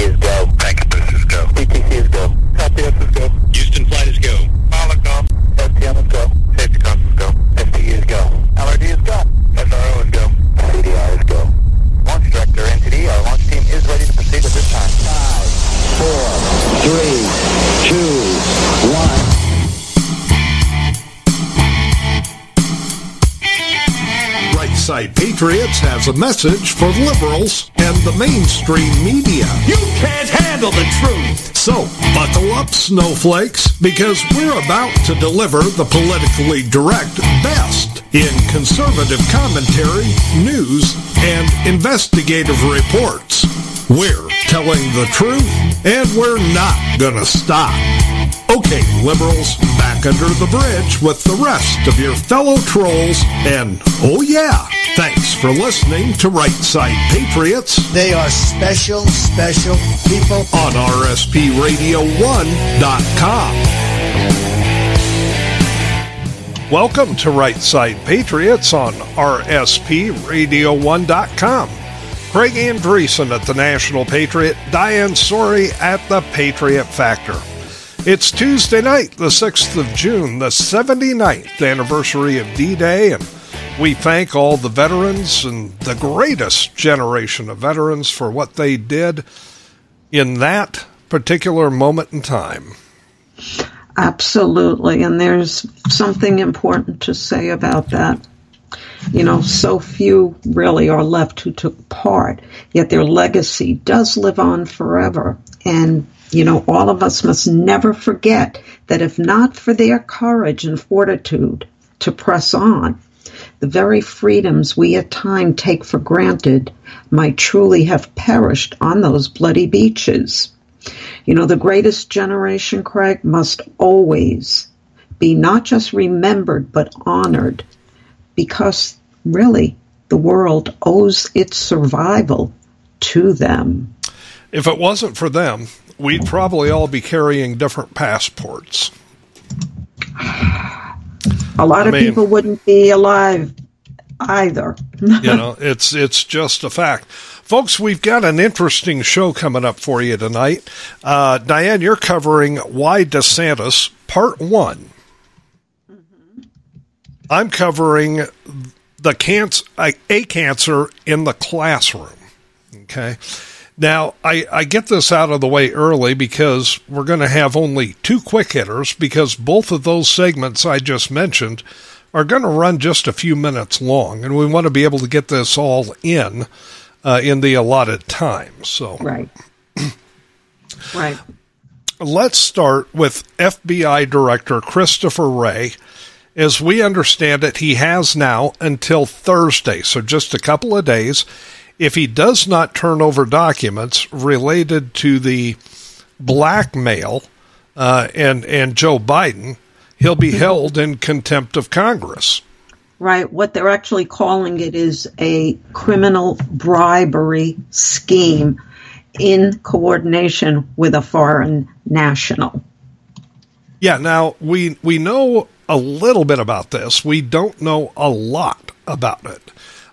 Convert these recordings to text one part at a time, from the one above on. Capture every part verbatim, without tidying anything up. is go. Vancouver is go. C T C is go. Southwest is go. Houston flight is go. Pilot go. S T M is go. Safety cost is go. S T U is go. L R D is go. S R O is go. C D R is go. Launch director, N T D, our launch team is ready to proceed at this time. Five, four, three, two, one. Right-Side Patriots has a message for liberals and the mainstream media. You can't handle the truth! So, buckle up, snowflakes, because we're about to deliver the politically direct best in conservative commentary, news, and investigative reports. We're telling the truth, and we're not gonna stop. Okay, liberals, back under the bridge with the rest of your fellow trolls, and, oh yeah, thanks for listening to Right Side Patriots. They are special, special people. On R S P radio one dot com. Welcome to Right Side Patriots on R S P radio one dot com. Craig Andresen at the National Patriot, Diane Sori at the Patriot Factor. It's Tuesday night, the sixth of June, the seventy-ninth anniversary of D-Day, and we thank all the veterans and the greatest generation of veterans for what they did in that particular moment in time. Absolutely, and there's something important to say about that. You know, so few really are left who took part, yet their legacy does live on forever, and you know, all of us must never forget that if not for their courage and fortitude to press on, the very freedoms we at times take for granted might truly have perished on those bloody beaches. You know, the greatest generation, Craig, must always be not just remembered but honored, because really the world owes its survival to them. If it wasn't for them, we'd probably all be carrying different passports. A lot I of mean, people wouldn't be alive either. You know, it's it's just a fact. Folks, we've got an interesting show coming up for you tonight. Uh, Diane, you're covering Why DeSantis, Part one. Mm-hmm. I'm covering the cancer, a cancer in the classroom. Okay. Now, I, I get this out of the way early because we're going to have only two quick hitters because both of those segments I just mentioned are going to run just a few minutes long, and we want to be able to get this all in uh, in the allotted time. So, right. right. Let's start with F B I Director Christopher Wray. As we understand it, he has now until Thursday, so just a couple of days. If he does not turn over documents related to the blackmail uh, and, and Joe Biden, he'll be held in contempt of Congress. Right. What they're actually calling it is a criminal bribery scheme in coordination with a foreign national. Yeah. Now, we we know a little bit about this. We don't know a lot about it.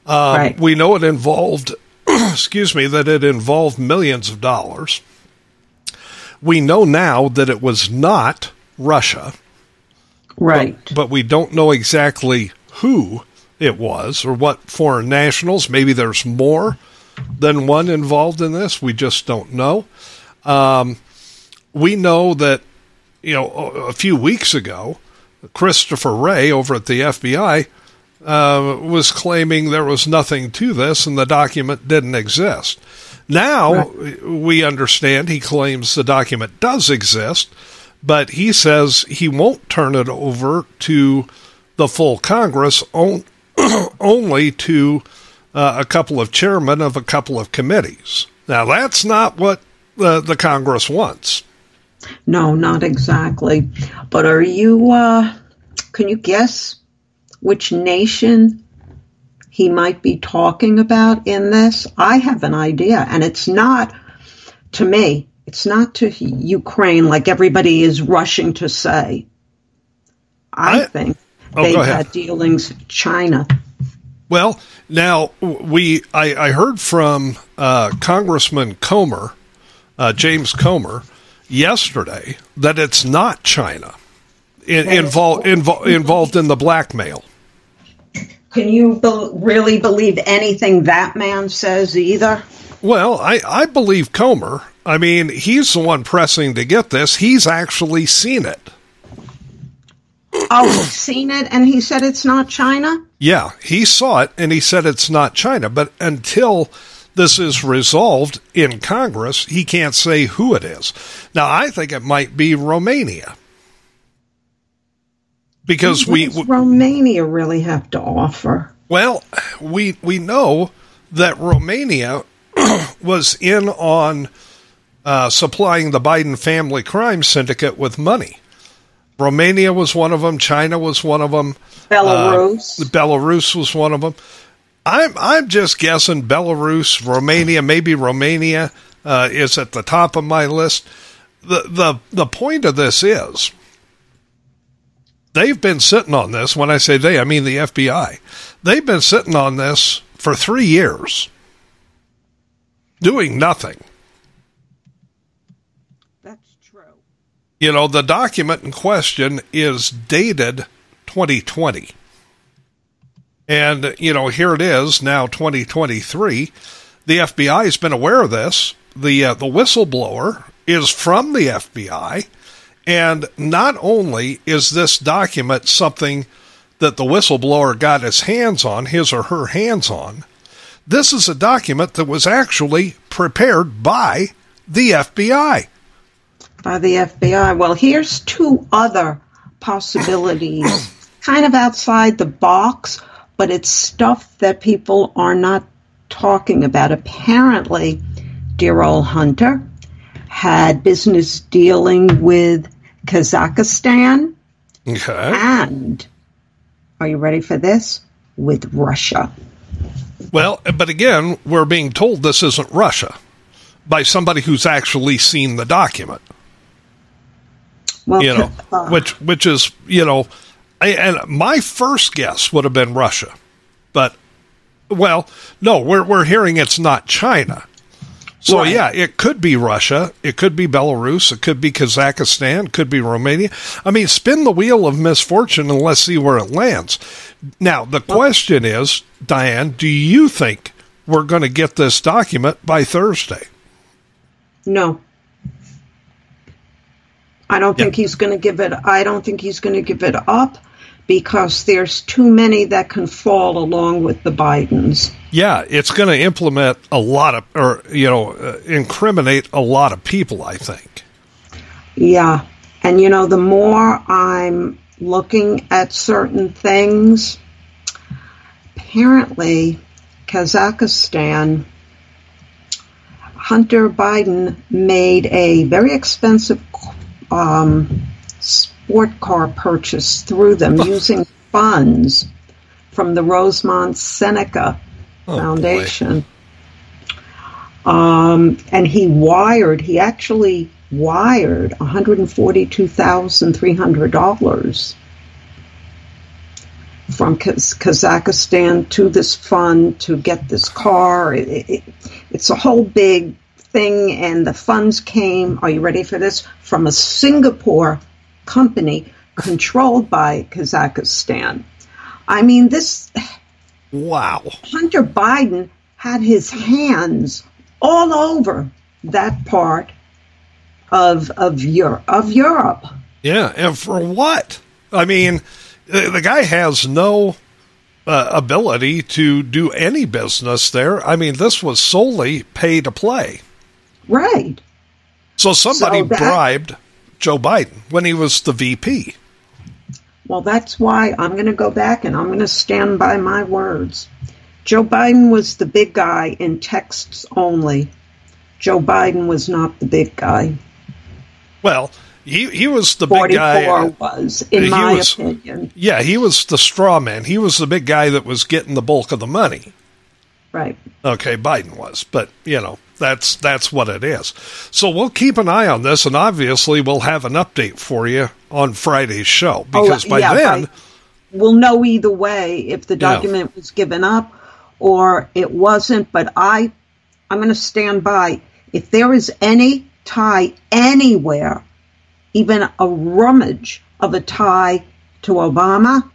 Um, right. We know it involved, excuse me, that it involved millions of dollars. We know now that it was not Russia. Right. But, but we don't know exactly who it was or what foreign nationals. Maybe there's more than one involved in this. We just don't know. Um, we know that, you know, a few weeks ago, Christopher Wray over at the F B I Uh, was claiming there was nothing to this and the document didn't exist. Now, right. we understand he claims the document does exist, but he says he won't turn it over to the full Congress, on, only to uh, a couple of chairmen of a couple of committees. Now, that's not what uh, the Congress wants. No, not exactly. But are you, uh, can you guess which nation he might be talking about in this? I have an idea, and it's not, to me, it's not to Ukraine like everybody is rushing to say. I, I think oh, they've had dealings with China. Well, now, we I, I heard from uh, Congressman Comer uh, James Comer yesterday that it's not China in, involved invo- involved in the blackmail. Can you be- really believe anything that man says either? Well, I, I believe Comer. I mean, he's the one pressing to get this. He's actually seen it. Oh, he's seen it, and he said it's not China? Yeah, he saw it, and he said it's not China. But until this is resolved in Congress, he can't say who it is. Now, I think it might be Romania. Because what we... What does Romania really have to offer? Well, we we know that Romania was in on uh, supplying the Biden family crime syndicate with money. Romania was one of them. China was one of them. Belarus. Uh, Belarus was one of them. I'm I'm just guessing Belarus, Romania, maybe Romania uh, is at the top of my list. The, the the point of this is they've been sitting on this. When I say they, I mean the F B I. They've been sitting on this for three years, doing nothing. You know, the document in question is dated twenty twenty. And, you know, here it is now, twenty twenty-three. The F B I has been aware of this. The uh, the whistleblower is from the F B I. And not only is this document something that the whistleblower got his hands on, his or her hands on, this is a document that was actually prepared by the F B I. By the F B I. Well, here's two other possibilities, kind of outside the box, but it's stuff that people are not talking about. Apparently, dear old Hunter had business dealing with Kazakhstan. Okay. And, are you ready for this? With Russia. Well, but again, we're being told this isn't Russia by somebody who's actually seen the document. Well, you know, uh, which which is, you know, I, and my first guess would have been Russia, but well, no, we're we're hearing it's not China, so right. Yeah, it could be Russia, it could be Belarus, it could be Kazakhstan, it could be Romania. I mean, spin the wheel of misfortune and let's see where it lands. Now the question is, Diane, do you think we're going to get this document by Thursday? No. I don't think yep. he's going to give it. I don't think he's going to give it up because there's too many that can fall along with the Bidens. Yeah, it's going to implement a lot of, or you know, uh, incriminate a lot of people, I think. Yeah, and you know, the more I'm looking at certain things, apparently Kazakhstan. Hunter Biden made a very expensive Um, sport car purchase through them using funds from the Rosemont Seneca Foundation. Oh, um, and he wired, he actually wired one hundred forty-two thousand three hundred dollars from Kazakhstan to this fund to get this car. It, it, it's a whole big thing, and the funds came, are you ready for this, from a Singapore company controlled by Kazakhstan. I mean, this... Wow. Hunter Biden had his hands all over that part of of Europe. Of Europe. Yeah, and for what? I mean, the guy has no uh, ability to do any business there. I mean, this was solely pay to play. Right. So somebody so that, bribed Joe Biden when he was the V P. Well, that's why I'm going to go back and I'm going to stand by my words. Joe Biden was the big guy in texts only. Joe Biden was not the big guy. Well, he he was the big guy. forty-four was, in my was, opinion. Yeah, he was the straw man. He was the big guy that was getting the bulk of the money. Right. Okay, Biden was, but, you know. That's that's what it is. So we'll keep an eye on this, and obviously we'll have an update for you on Friday's show. Because oh, by yeah, then... Right. We'll know either way if the document yeah. was given up or it wasn't. But I, I'm going to stand by. If there is any tie anywhere, even a rummage of a tie to Obama,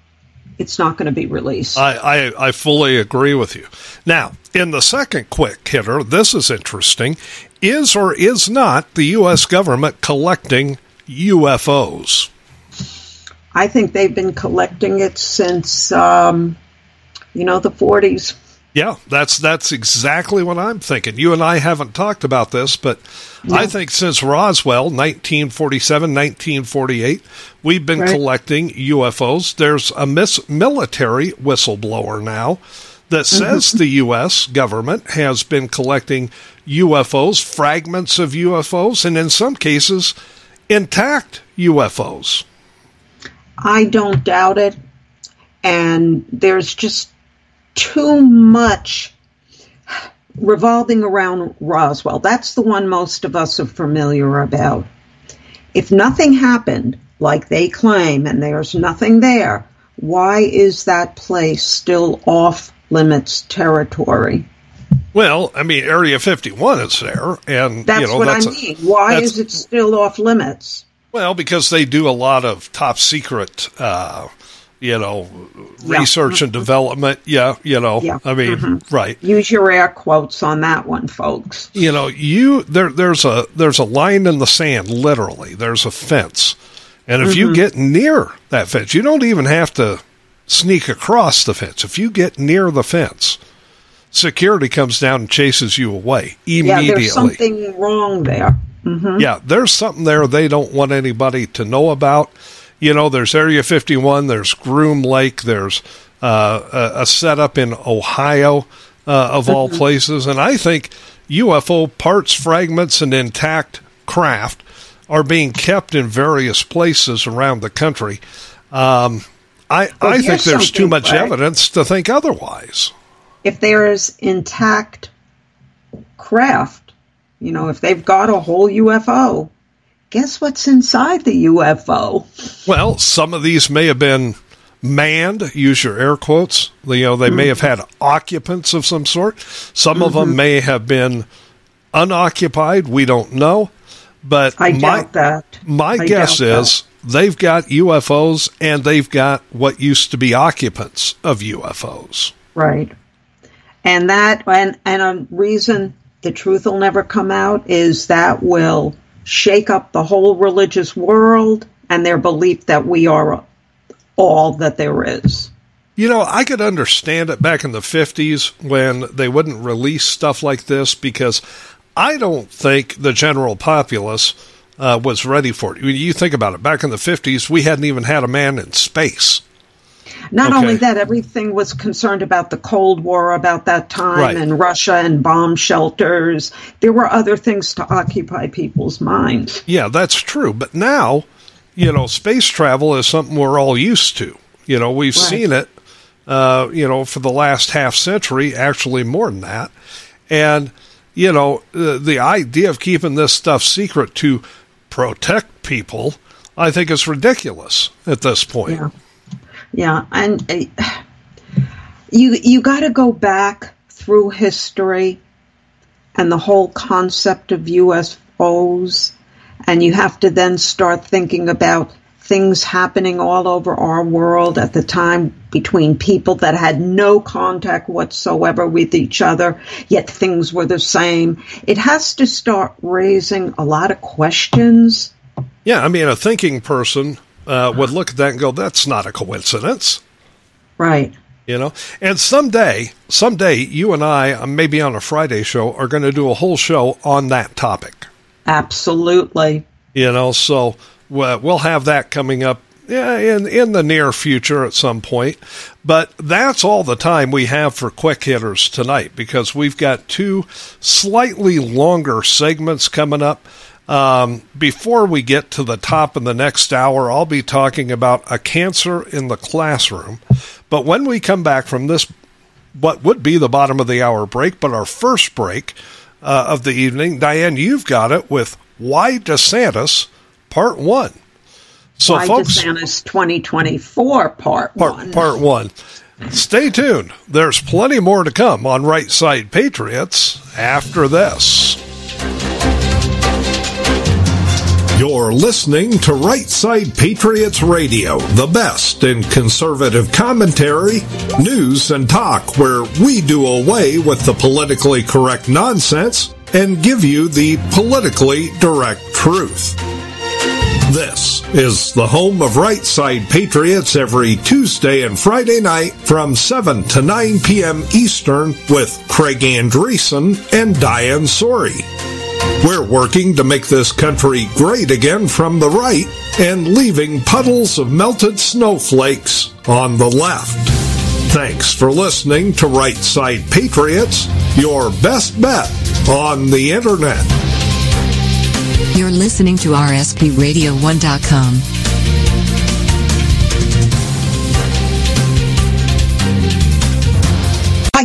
it's not going to be released. I, I, I fully agree with you. Now, in the second quick hitter, this is interesting. Is or is not the U S government collecting U F Os? I think they've been collecting it since, um, you know, the forties. Yeah, that's that's exactly what I'm thinking. You and I haven't talked about this, but no. I think since Roswell, nineteen forty-seven, nineteen forty-eight, we've been right. collecting U F Os. There's a mis- military whistleblower now that says mm-hmm. the U S government has been collecting U F Os, fragments of U F Os, and in some cases, intact U F Os. I don't doubt it, and there's just too much revolving around Roswell. That's the one most of us are familiar about. If nothing happened, like they claim, and there's nothing there, why is that place still off-limits territory? Well, I mean, Area fifty-one is there, and that's you know, what that's I a, mean. Why is it still off-limits? Well, because they do a lot of top-secret uh you know, research yeah. and development. Yeah, you know, yeah. I mean, mm-hmm. right. Use your air quotes on that one, folks. You know, you there. There's a there's a line in the sand, literally. There's a fence. And if mm-hmm. you get near that fence, you don't even have to sneak across the fence. If you get near the fence, security comes down and chases you away immediately. Yeah, there's something wrong there. Mm-hmm. Yeah, there's something there they don't want anybody to know about. You know, there's Area fifty-one, there's Groom Lake, there's uh, a, a setup in Ohio, uh, of all mm-hmm. places. And I think U F O parts, fragments, and intact craft are being kept in various places around the country. Um, I, well, I think there's too much Craig. evidence to think otherwise. If there is intact craft, you know, if they've got a whole U F O, guess what's inside the U F O? Well, some of these may have been manned, use your air quotes. You know, they mm-hmm. may have had occupants of some sort. Some mm-hmm. of them may have been unoccupied. We don't know. But I my, doubt that. My I guess is that. They've got U F Os and they've got what used to be occupants of U F Os. Right. And that, and, and a reason the truth will never come out is that will shake up the whole religious world and their belief that we are all that there is. You know, I could understand it back in the fifties when they wouldn't release stuff like this because I don't think the general populace uh, was ready for it. When you think about it, back in the fifties, we hadn't even had a man in space. Not okay. only that, everything was concerned about the Cold War about that time right. and Russia and bomb shelters. There were other things to occupy people's minds. Yeah, that's true. But now, you know, space travel is something we're all used to. You know, we've right. seen it, uh, you know, for the last half century, actually more than that. And, you know, the, the idea of keeping this stuff secret to protect people, I think is ridiculous at this point. Yeah. Yeah, and uh, you you got to go back through history and the whole concept of U F Os, and you have to then start thinking about things happening all over our world at the time between people that had no contact whatsoever with each other, yet things were the same. It has to start raising a lot of questions. Yeah, I mean, a thinking person Uh, would look at that and go, that's not a coincidence. Right. You know, and someday, someday you and I, maybe on a Friday show, are going to do a whole show on that topic. Absolutely. You know, so we'll have that coming up yeah, in, in the near future at some point. But that's all the time we have for quick hitters tonight, because we've got two slightly longer segments coming up. Um, before we get to the top of the next hour, I'll be talking about a cancer in the classroom. But when we come back from this, what would be the bottom of the hour break, but our first break uh, of the evening, Diane, you've got it with Why DeSantis, Part one. So, Why folks, DeSantis twenty twenty-four, Part, part one. Part one. Stay tuned. There's plenty more to come on Right Side Patriots after this. You're listening to Right Side Patriots Radio, the best in conservative commentary, news, and talk, where we do away with the politically correct nonsense and give you the politically direct truth. This is the home of Right Side Patriots every Tuesday and Friday night from seven to nine p.m. Eastern with Craig Andresen and Diane Sori. We're working to make this country great again from the right and leaving puddles of melted snowflakes on the left. Thanks for listening to Right Side Patriots, your best bet on the internet. You're listening to R S P radio one dot com. Hi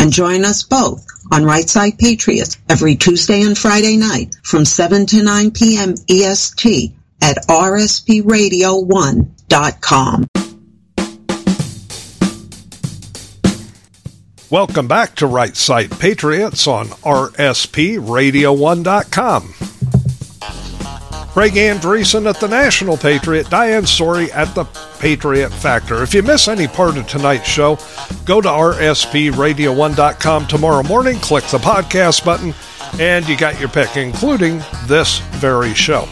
And join us both on Right Side Patriots every Tuesday and Friday night from seven to nine p.m. E S T at r s p radio one dot com. Welcome back to Right Side Patriots on r s p radio one dot com. Craig Andresen at The National Patriot, Diane Sori at The Patriot Factor. If you miss any part of tonight's show, go to r s p radio one dot com tomorrow morning, click the podcast button, and you got your pick, including this very show.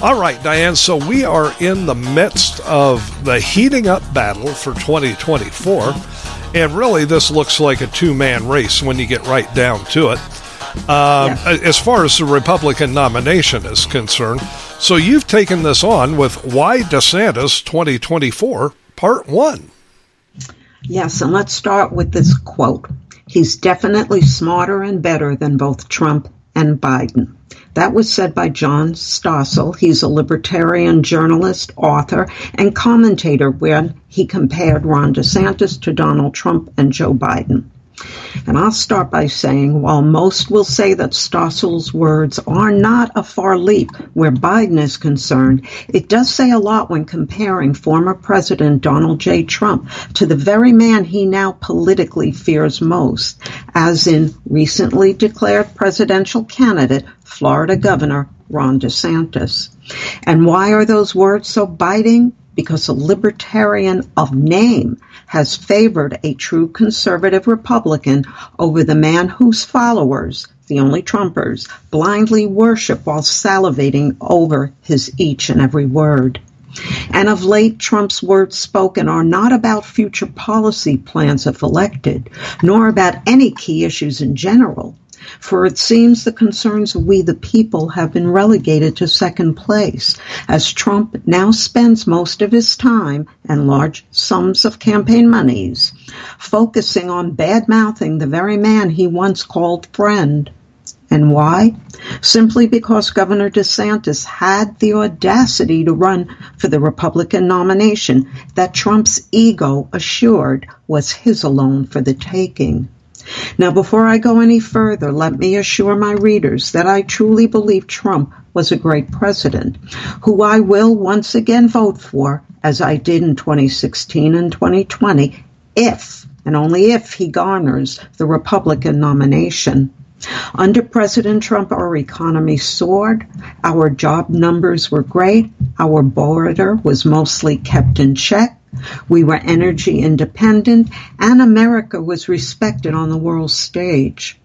All right, Diane, so we are in the midst of the heating up battle for twenty twenty-four, and really this looks like a two-man race when you get right down to it. Um, yeah. As far as the Republican nomination is concerned. So you've taken this on with Why DeSantis twenty twenty-four, Part one. Yes, and let's start with this quote. He's definitely smarter and better than both Trump and Biden. That was said by John Stossel. He's a libertarian journalist, author, and commentator when he compared Ron DeSantis to Donald Trump and Joe Biden. And I'll start by saying, while most will say that Stossel's words are not a far leap where Biden is concerned, it does say a lot when comparing former President Donald J. Trump to the very man he now politically fears most, as in recently declared presidential candidate, Florida Governor Ron DeSantis. And why are those words so biting? Because a libertarian of name has favored a true conservative Republican over the man whose followers, the only Trumpers, blindly worship while salivating over his each and every word. And of late, Trump's words spoken are not about future policy plans if elected, nor about any key issues in general. For it seems the concerns of we the people have been relegated to second place, as Trump now spends most of his time and large sums of campaign monies focusing on bad-mouthing the very man he once called friend. And why? Simply because Governor DeSantis had the audacity to run for the Republican nomination that Trump's ego assured was his alone for the taking. Now, before I go any further, let me assure my readers that I truly believe Trump was a great president, who I will once again vote for, as I did in twenty sixteen and twenty twenty, if, and only if, he garners the Republican nomination. Under President Trump, our economy soared, our job numbers were great, our border was mostly kept in check, we were energy independent, and America was respected on the world stage.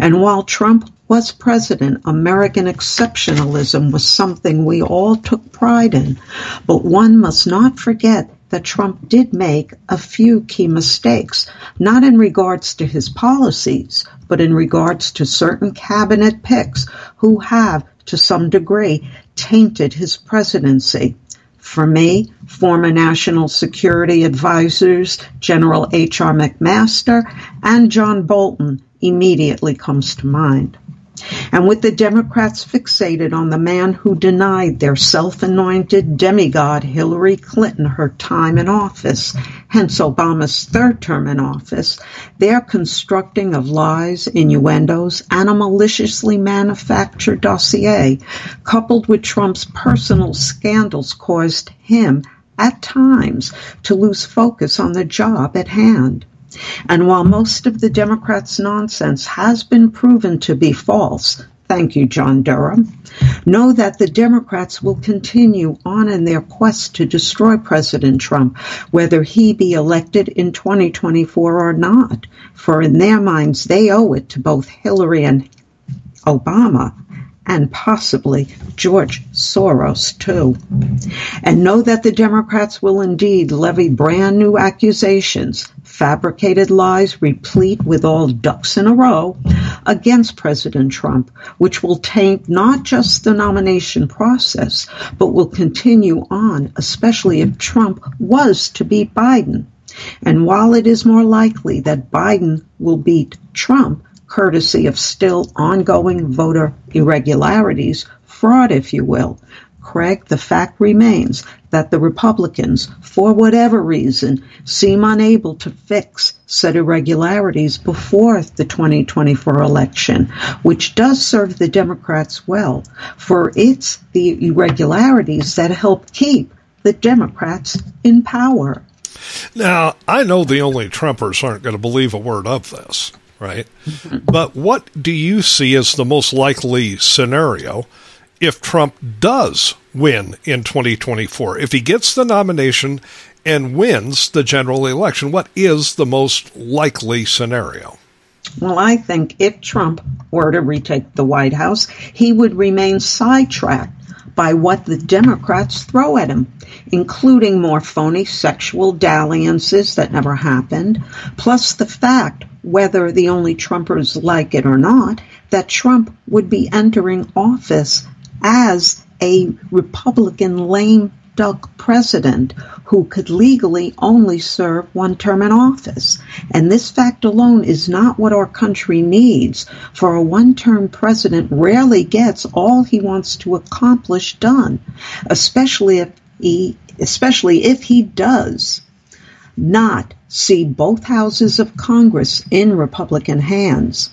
And while Trump was president, American exceptionalism was something we all took pride in. But one must not forget that Trump did make a few key mistakes, not in regards to his policies, but in regards to certain cabinet picks who have, to some degree, tainted his presidency. For me, former National Security Advisors General H R McMaster and John Bolton immediately comes to mind. And with the Democrats fixated on the man who denied their self-anointed demigod Hillary Clinton her time in office, hence Obama's third term in office, they're constructing of lies, innuendos, and a maliciously manufactured dossier, coupled with Trump's personal scandals caused him, at times, to lose focus on the job at hand. And while most of the Democrats' nonsense has been proven to be false, thank you, John Durham, know that the Democrats will continue on in their quest to destroy President Trump, whether he be elected in twenty twenty-four or not. For in their minds, they owe it to both Hillary and Obama, and possibly George Soros, too. And know that the Democrats will indeed levy brand new accusations, fabricated lies replete with all ducks in a row, against President Trump, which will taint not just the nomination process, but will continue on, especially if Trump was to beat Biden. And while it is more likely that Biden will beat Trump, courtesy of still ongoing voter irregularities, fraud, if you will, Craig, the fact remains that the Republicans, for whatever reason, seem unable to fix said irregularities before the twenty twenty-four election, which does serve the Democrats well, for it's the irregularities that help keep the Democrats in power. Now, I know the only Trumpers aren't going to believe a word of this, right? But what do you see as the most likely scenario if Trump does win in twenty twenty-four? If he gets the nomination and wins the general election, what is the most likely scenario? Well, I think if Trump were to retake the White House, he would remain sidetracked by what the Democrats throw at him, including more phony sexual dalliances that never happened, plus the fact, whether the only Trumpers like it or not, that Trump would be entering office as a Republican lame duck president who could legally only serve one term in office. And this fact alone is not what our country needs, for a one-term president rarely gets all he wants to accomplish done, especially if he, especially if he does not see both houses of Congress in Republican hands.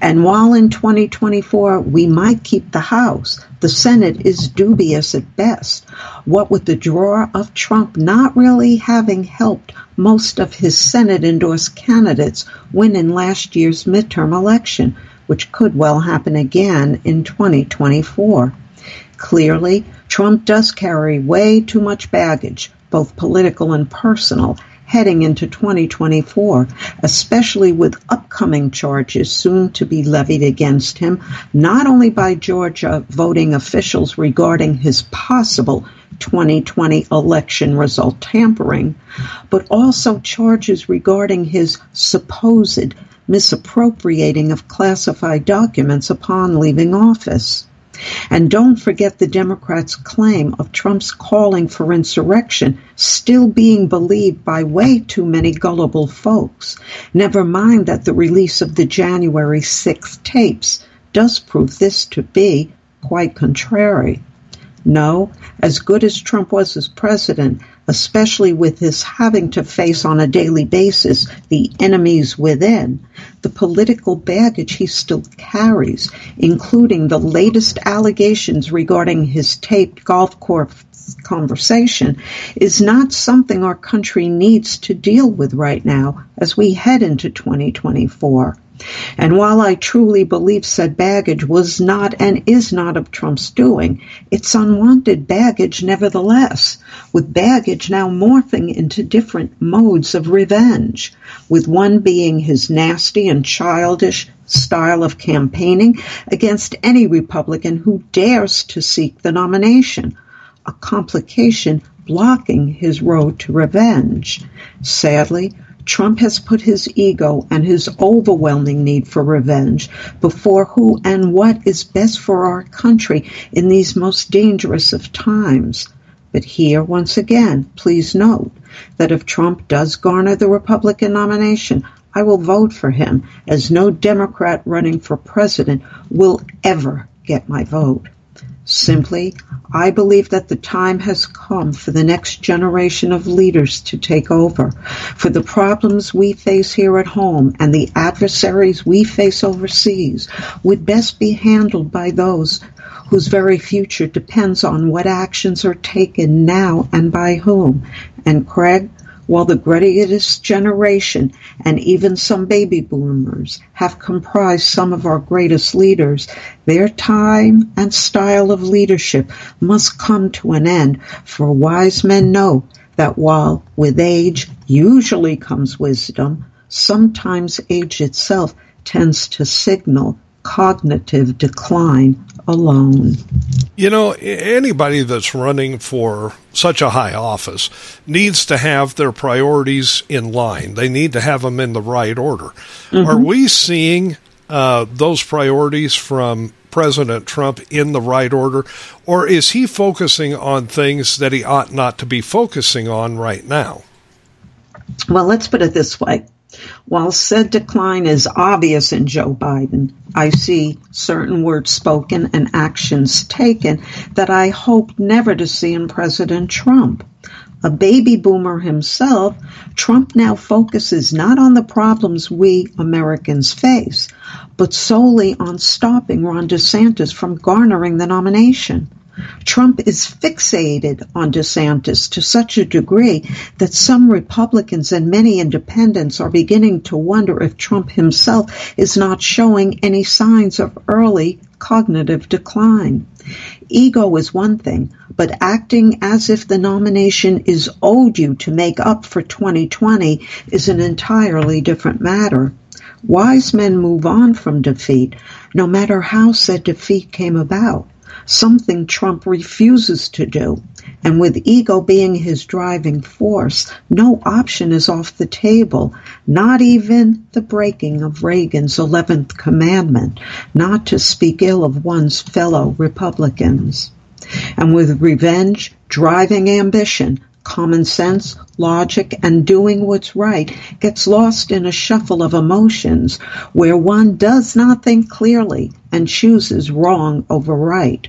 And while in twenty twenty-four we might keep the House, the Senate is dubious at best, what with the draw of Trump not really having helped most of his Senate-endorsed candidates win in last year's midterm election, which could well happen again in twenty twenty-four. Clearly, Trump does carry way too much baggage, both political and personal, heading into twenty twenty-four, especially with upcoming charges soon to be levied against him, not only by Georgia voting officials regarding his possible twenty twenty election result tampering, but also charges regarding his supposed misappropriating of classified documents upon leaving office. And don't forget the Democrats' claim of Trump's calling for insurrection still being believed by way too many gullible folks. Never mind that the release of the January sixth tapes does prove this to be quite contrary. No, as good as Trump was as president, especially with his having to face on a daily basis the enemies within, the political baggage he still carries, including the latest allegations regarding his taped golf course conversation, is not something our country needs to deal with right now as we head into twenty twenty-four. And while I truly believe said baggage was not and is not of Trump's doing, it's unwanted baggage nevertheless, with baggage now morphing into different modes of revenge, with one being his nasty and childish style of campaigning against any Republican who dares to seek the nomination, a complication blocking his road to revenge. Sadly, Trump has put his ego and his overwhelming need for revenge before who and what is best for our country in these most dangerous of times. But here, once again, please note that if Trump does garner the Republican nomination, I will vote for him, as no Democrat running for president will ever get my vote. Simply, I believe that the time has come for the next generation of leaders to take over, for the problems we face here at home and the adversaries we face overseas would best be handled by those whose very future depends on what actions are taken now and by whom. And Craig, while the greatest generation and even some baby boomers have comprised some of our greatest leaders, their time and style of leadership must come to an end, for wise men know that while with age usually comes wisdom, sometimes age itself tends to signal cognitive decline alone. You know, anybody that's running for such a high office needs to have their priorities in line. They need to have them in the right order. Mm-hmm. Are we seeing uh, those priorities from President Trump in the right order, or is he focusing on things that he ought not to be focusing on right now? Well, let's put it this way. While said decline is obvious in Joe Biden, I see certain words spoken and actions taken that I hope never to see in President Trump. A baby boomer himself, Trump now focuses not on the problems we Americans face, but solely on stopping Ron DeSantis from garnering the nomination. Trump is fixated on DeSantis to such a degree that some Republicans and many independents are beginning to wonder if Trump himself is not showing any signs of early cognitive decline. Ego is one thing, but acting as if the nomination is owed you to make up for twenty twenty is an entirely different matter. Wise men move on from defeat, no matter how said defeat came about. Something Trump refuses to do, and with ego being his driving force, no option is off the table, not even the breaking of Reagan's eleventh commandment, not to speak ill of one's fellow Republicans. And with revenge, driving ambition, common sense, logic, and doing what's right gets lost in a shuffle of emotions where one does not think clearly and chooses wrong over right.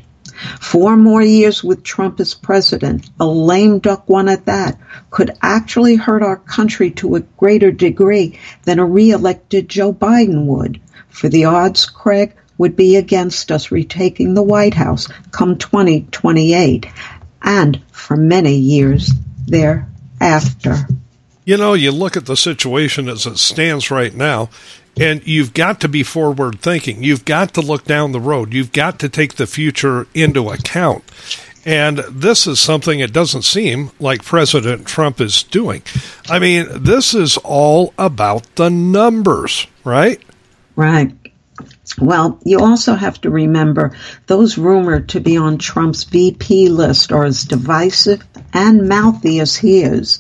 Four more years with Trump as president, a lame duck one at that, could actually hurt our country to a greater degree than a re-elected Joe Biden would. For the odds, Craig, would be against us retaking the White House come twenty twenty-eight, and for many years thereafter. You know, you look at the situation as it stands right now, and you've got to be forward thinking. You've got to look down the road. You've got to take the future into account. And this is something it doesn't seem like President Trump is doing. I mean, this is all about the numbers, right? Right. Well, you also have to remember those rumored to be on Trump's V P list are as divisive and mouthy as he is.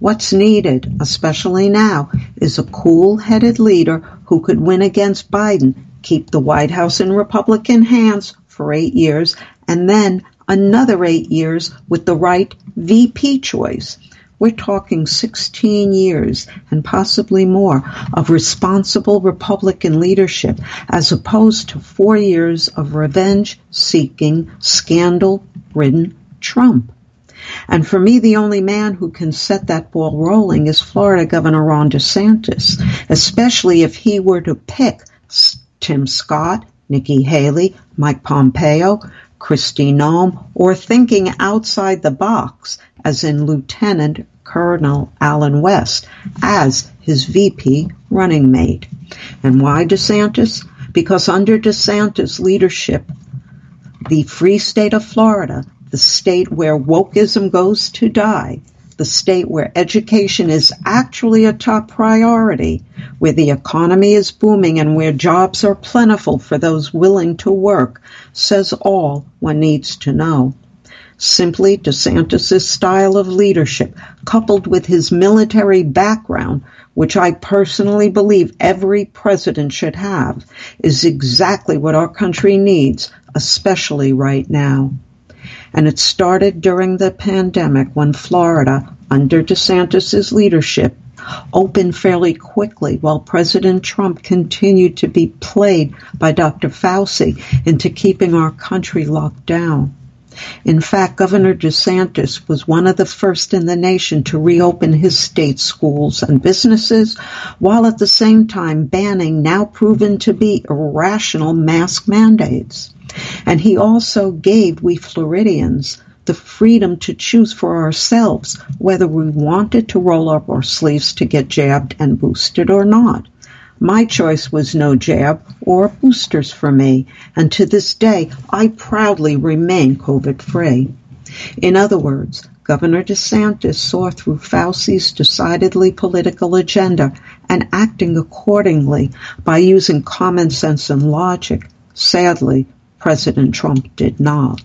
What's needed, especially now, is a cool-headed leader who could win against Biden, keep the White House in Republican hands for eight years, and then another eight years with the right V P choice. We're talking sixteen years and possibly more of responsible Republican leadership as opposed to four years of revenge-seeking, scandal-ridden Trump. And for me, the only man who can set that ball rolling is Florida Governor Ron DeSantis, especially if he were to pick Tim Scott, Nikki Haley, Mike Pompeo, Kristi Noem, or thinking outside the box, as in Lieutenant Colonel Allen West, as his V P running mate. And why DeSantis? Because under DeSantis' leadership, the free state of Florida, the state where wokeism goes to die, the state where education is actually a top priority, where the economy is booming and where jobs are plentiful for those willing to work, says all one needs to know. Simply, DeSantis' style of leadership, coupled with his military background, which I personally believe every president should have, is exactly what our country needs, especially right now. And it started during the pandemic when Florida, under DeSantis' leadership, opened fairly quickly while President Trump continued to be played by Doctor Fauci into keeping our country locked down. In fact, Governor DeSantis was one of the first in the nation to reopen his state schools and businesses, while at the same time banning now proven to be irrational mask mandates. And he also gave we Floridians the freedom to choose for ourselves whether we wanted to roll up our sleeves to get jabbed and boosted or not. My choice was no jab or boosters for me, and to this day, I proudly remain COVID-free. In other words, Governor DeSantis saw through Fauci's decidedly political agenda and acting accordingly by using common sense and logic. Sadly, President Trump did not.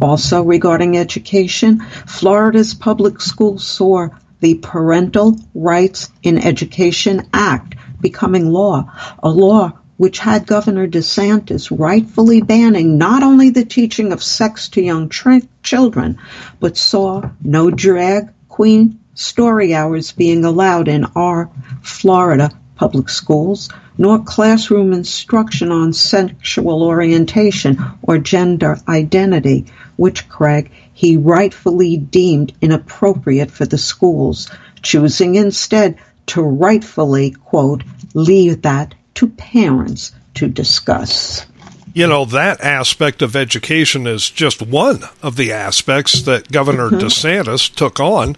Also regarding education, Florida's public schools saw the Parental Rights in Education Act becoming law, a law which had Governor DeSantis rightfully banning not only the teaching of sex to young tr- children, but saw no drag queen story hours being allowed in our Florida public schools, nor classroom instruction on sexual orientation or gender identity, which Craig, he rightfully deemed inappropriate for the schools, choosing instead to rightfully, quote, leave that to parents to discuss. You know, that aspect of education is just one of the aspects that Governor mm-hmm. DeSantis took on.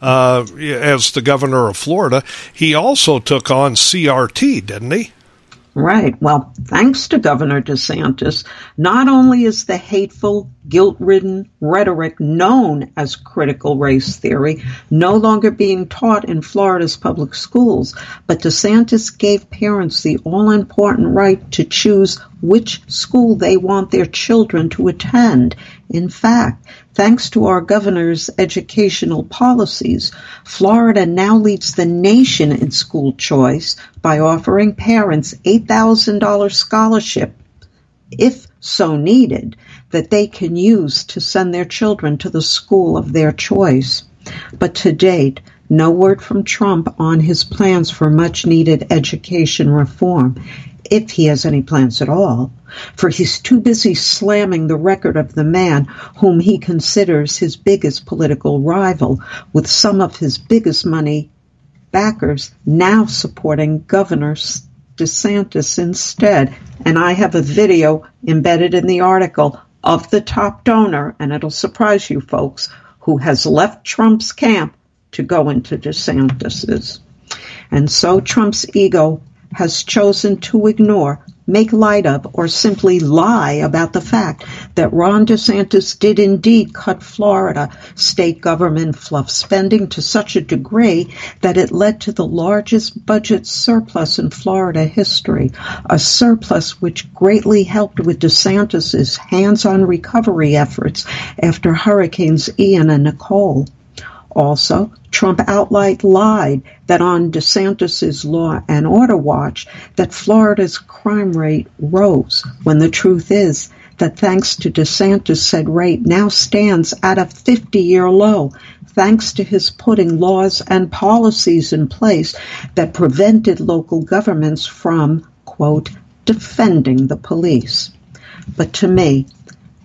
Uh, as the governor of Florida, he also took on C R T, didn't he? Right. Well, thanks to Governor DeSantis, not only is the hateful, guilt-ridden rhetoric known as critical race theory no longer being taught in Florida's public schools, but DeSantis gave parents the all-important right to choose which school they want their children to attend. In fact, thanks to our governor's educational policies, Florida now leads the nation in school choice by offering parents eight thousand dollars scholarship, if so needed, that they can use to send their children to the school of their choice. But to date, no word from Trump on his plans for much-needed education reform, if he has any plans at all, for he's too busy slamming the record of the man whom he considers his biggest political rival, with some of his biggest money backers now supporting Governor DeSantis instead. And I have a video embedded in the article of the top donor, and it'll surprise you folks, who has left Trump's camp to go into DeSantis's. And so Trump's ego has chosen to ignore, make light of, or simply lie about the fact that Ron DeSantis did indeed cut Florida state government fluff spending to such a degree that it led to the largest budget surplus in Florida history, a surplus which greatly helped with DeSantis's hands-on recovery efforts after Hurricanes Ian and Nicole. Also, Trump outright lied that on DeSantis' Law and Order watch that Florida's crime rate rose, when the truth is that thanks to DeSantis, said rate now stands at a fifty-year low, thanks to his putting laws and policies in place that prevented local governments from, quote, defending the police. But to me,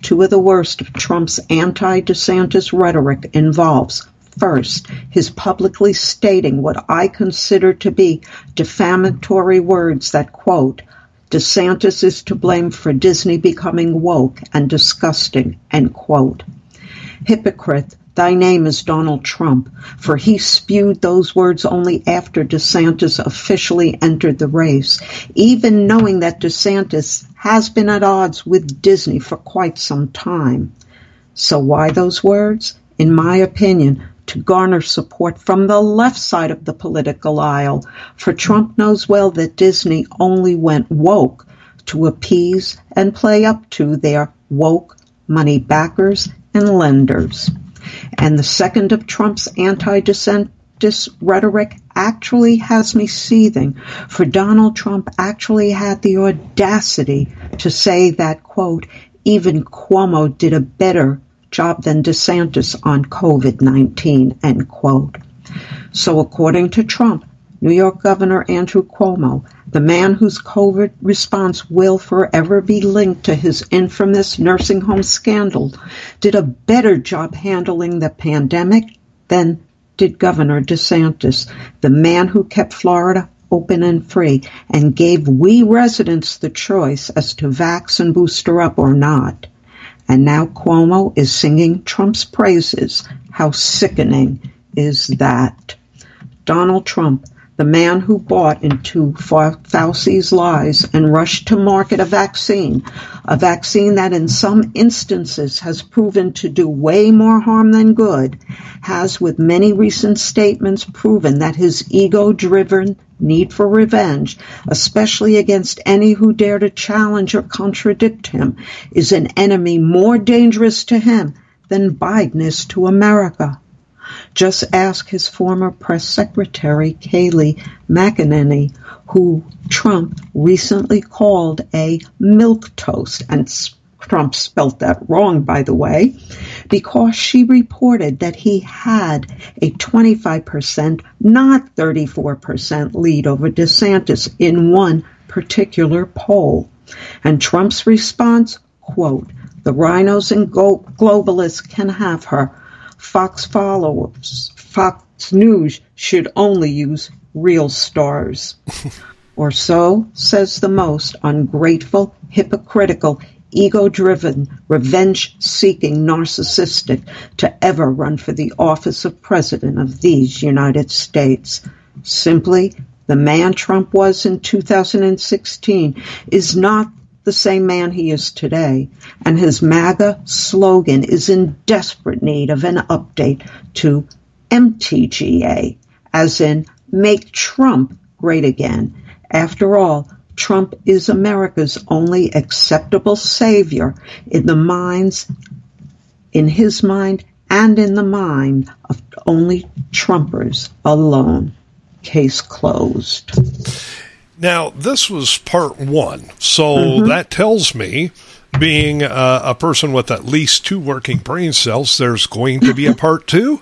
two of the worst of Trump's anti-DeSantis rhetoric involves, first, his publicly stating what I consider to be defamatory words that, quote, DeSantis is to blame for Disney becoming woke and disgusting, end quote. Hypocrite, thy name is Donald Trump, for he spewed those words only after DeSantis officially entered the race, even knowing that DeSantis has been at odds with Disney for quite some time. So why those words? In my opinion, to garner support from the left side of the political aisle, for Trump knows well that Disney only went woke to appease and play up to their woke money backers and lenders. And the second of Trump's anti-DeSantis rhetoric actually has me seething, for Donald Trump actually had the audacity to say that, quote, even Cuomo did a better job than DeSantis on COVID nineteen, end quote. So according to Trump, New York Governor Andrew Cuomo, the man whose COVID response will forever be linked to his infamous nursing home scandal, did a better job handling the pandemic than did Governor DeSantis, the man who kept Florida open and free and gave we residents the choice as to vax and booster up or not. And now Cuomo is singing Trump's praises. How sickening is that? Donald Trump, the man who bought into Fauci's lies and rushed to market a vaccine, a vaccine that in some instances has proven to do way more harm than good, has with many recent statements proven that his ego-driven need for revenge, especially against any who dare to challenge or contradict him, is an enemy more dangerous to him than Biden is to America. Just ask his former press secretary, Kayleigh McEnany, who Trump recently called a milquetoast, and Trump spelt that wrong, by the way, because she reported that he had a twenty-five percent, not thirty-four percent lead over DeSantis in one particular poll. And Trump's response, quote, the rhinos and go- globalists can have her. Fox followers, Fox News should only use real stars. Or so says the most ungrateful, hypocritical, ego-driven, revenge-seeking narcissistic to ever run for the office of president of these United States. Simply, the man Trump was in two thousand sixteen is not the same man he is today, and his MAGA slogan is in desperate need of an update to M T G A, as in Make Trump Great Again. After all, Trump is America's only acceptable savior in the minds, in his mind and in the mind of only Trumpers alone. Case closed. Now, this was part one, so mm-hmm. that tells me, being a, a person with at least two working brain cells, there's going to be a part two?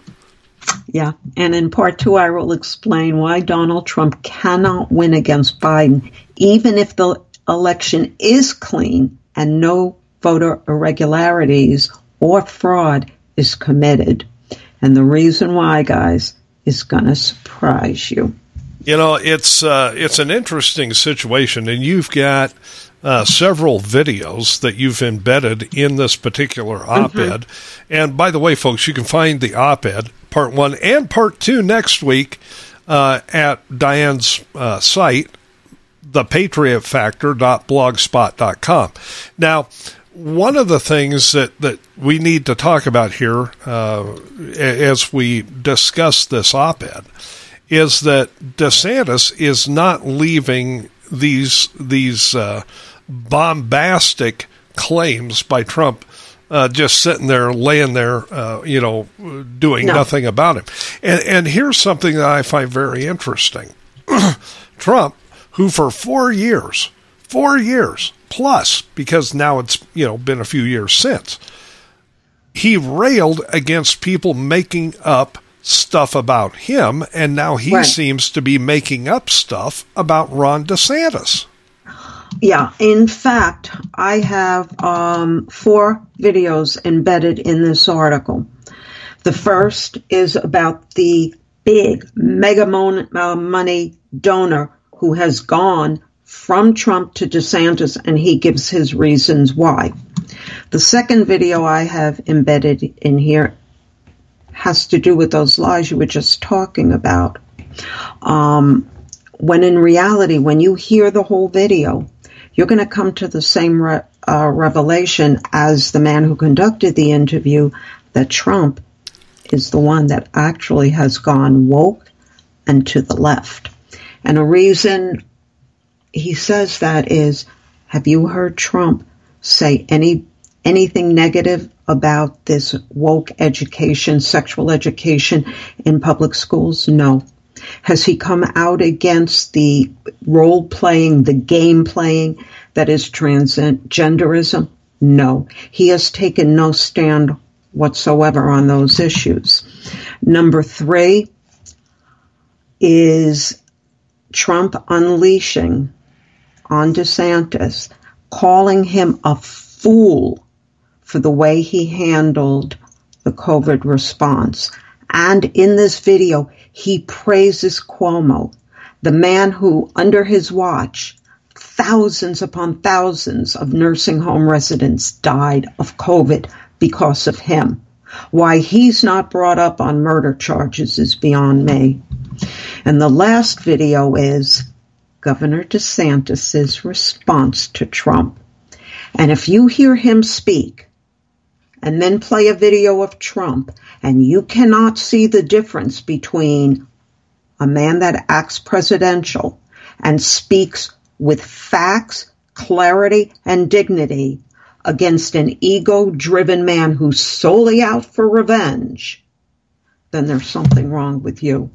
Yeah, and in part two, I will explain why Donald Trump cannot win against Biden, even if the election is clean and no voter irregularities or fraud is committed. And the reason why, guys, is going to surprise you. You know, it's uh, it's an interesting situation, and you've got uh, several videos that you've embedded in this particular op-ed. Mm-hmm. And by the way, folks, you can find the op-ed, part one and part two, next week uh, at Diane's uh, site, the patriot factor dot blogspot dot com. Now, one of the things that, that we need to talk about here uh, as we discuss this op-ed is that DeSantis is not leaving these these uh, bombastic claims by Trump uh, just sitting there, laying there, uh, you know, doing no. nothing about him. And, and here's something that I find very interesting. Trump, who for four years, four years plus, because now it's, you know, been a few years since, he railed against people making up stuff about him, and now he right. seems to be making up stuff about Ron DeSantis. Yeah, in fact, I have um, four videos embedded in this article. The first is about the big mega mon- uh, money donor who has gone from Trump to DeSantis, and he gives his reasons why. The second video I have embedded in here has to do with those lies you were just talking about. Um, when in reality, when you hear the whole video, you're going to come to the same re- uh, revelation as the man who conducted the interview, that Trump is the one that actually has gone woke and to the left. And a reason he says that is, have you heard Trump say any anything negative about this woke education, sexual education in public schools? No. Has he come out against the role playing, the game playing that is transgenderism? No. He has taken no stand whatsoever on those issues. Number three is Trump unleashing on DeSantis, calling him a fool for the way he handled the COVID response. And in this video, he praises Cuomo, the man who, under his watch, thousands upon thousands of nursing home residents died of COVID because of him. Why he's not brought up on murder charges is beyond me. And the last video is Governor DeSantis' response to Trump. And if you hear him speak and then play a video of Trump, and you cannot see the difference between a man that acts presidential and speaks with facts, clarity, and dignity against an ego-driven man who's solely out for revenge, then there's something wrong with you.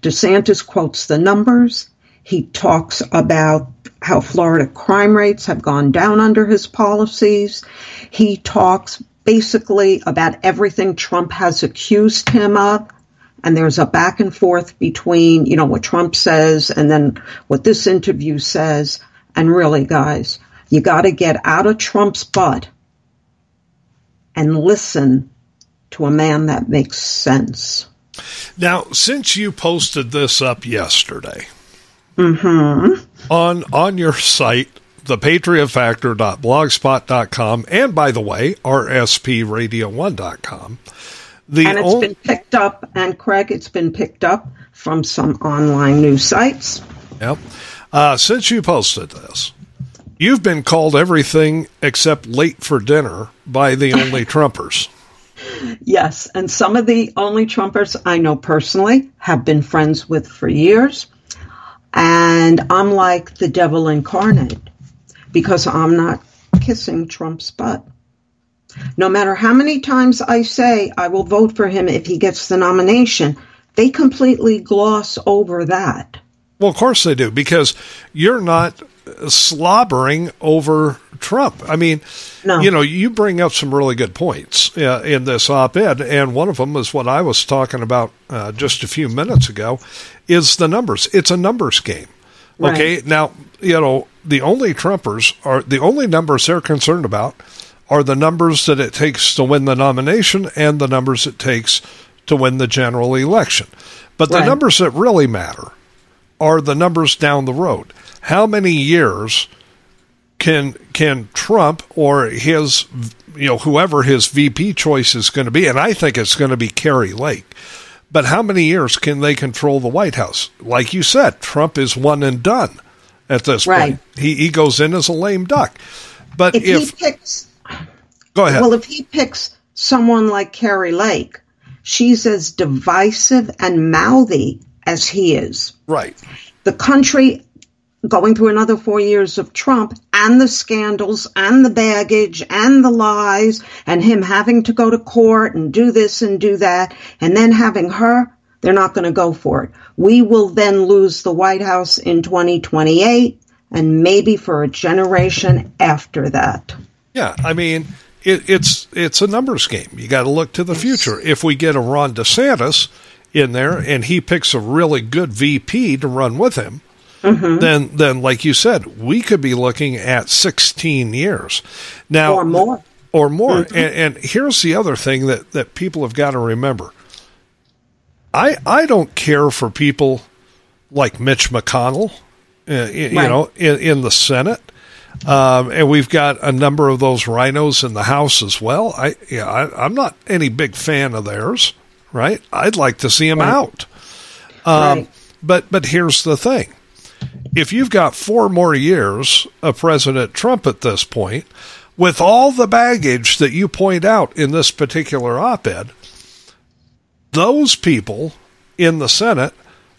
DeSantis quotes the numbers. He talks about how Florida crime rates have gone down under his policies. He talks basically about everything Trump has accused him of. And there's a back and forth between, you know, what Trump says and then what this interview says. And really, guys, you got to get out of Trump's butt and listen to a man that makes sense. Now, since you posted this up yesterday, mm-hmm. on on your site, the patriot factor dot blogspot dot com, and by the way, r s p radio one dot com. The and it's only- been picked up, and Craig, it's been picked up from some online news sites. Yep. Uh, since you posted this, you've been called everything except late for dinner by the only Trumpers. Yes, and some of the only Trumpers I know personally have been friends with for years. And I'm like the devil incarnate because I'm not kissing Trump's butt. No matter how many times I say I will vote for him if he gets the nomination, they completely gloss over that. Well, of course they do, because you're not slobbering over Trump. I mean, no. You know, you bring up some really good points uh, in this op-ed, and one of them is what I was talking about uh, just a few minutes ago, is the numbers. It's a numbers game. Okay, right. Now, you know, the only Trumpers are, the only numbers they're concerned about are the numbers that it takes to win the nomination and the numbers it takes to win the general election. But right. The numbers that really matter are the numbers down the road. How many years can can Trump or his, you know, whoever his V P choice is going to be, and I think it's going to be Kerry Lake, but how many years can they control the White House? Like you said, Trump is one and done at this right. point. He, he goes in as a lame duck. But if, if he picks, go ahead. Well, if he picks someone like Kerry Lake, she's as divisive and mouthy as he is. Right. The country going through another four years of Trump and the scandals and the baggage and the lies and him having to go to court and do this and do that and then having her, they're not going to go for it. We will then lose the White House in twenty twenty-eight and maybe for a generation after that. Yeah, I mean, it, it's it's a numbers game. You got to look to the future. If we get a Ron DeSantis in there and he picks a really good V P to run with him, Mm-hmm. Then, then, like you said, we could be looking at sixteen years now, or more, or more. Mm-hmm. And, and here's the other thing that, that people have got to remember. I I don't care for people like Mitch McConnell, uh, right. you know, in, in the Senate, um, and we've got a number of those rhinos in the House as well. I yeah, I, I'm not any big fan of theirs, right? I'd like to see them right. out, um, right. but but here's the thing. If you've got four more years of President Trump at this point, with all the baggage that you point out in this particular op-ed, those people in the Senate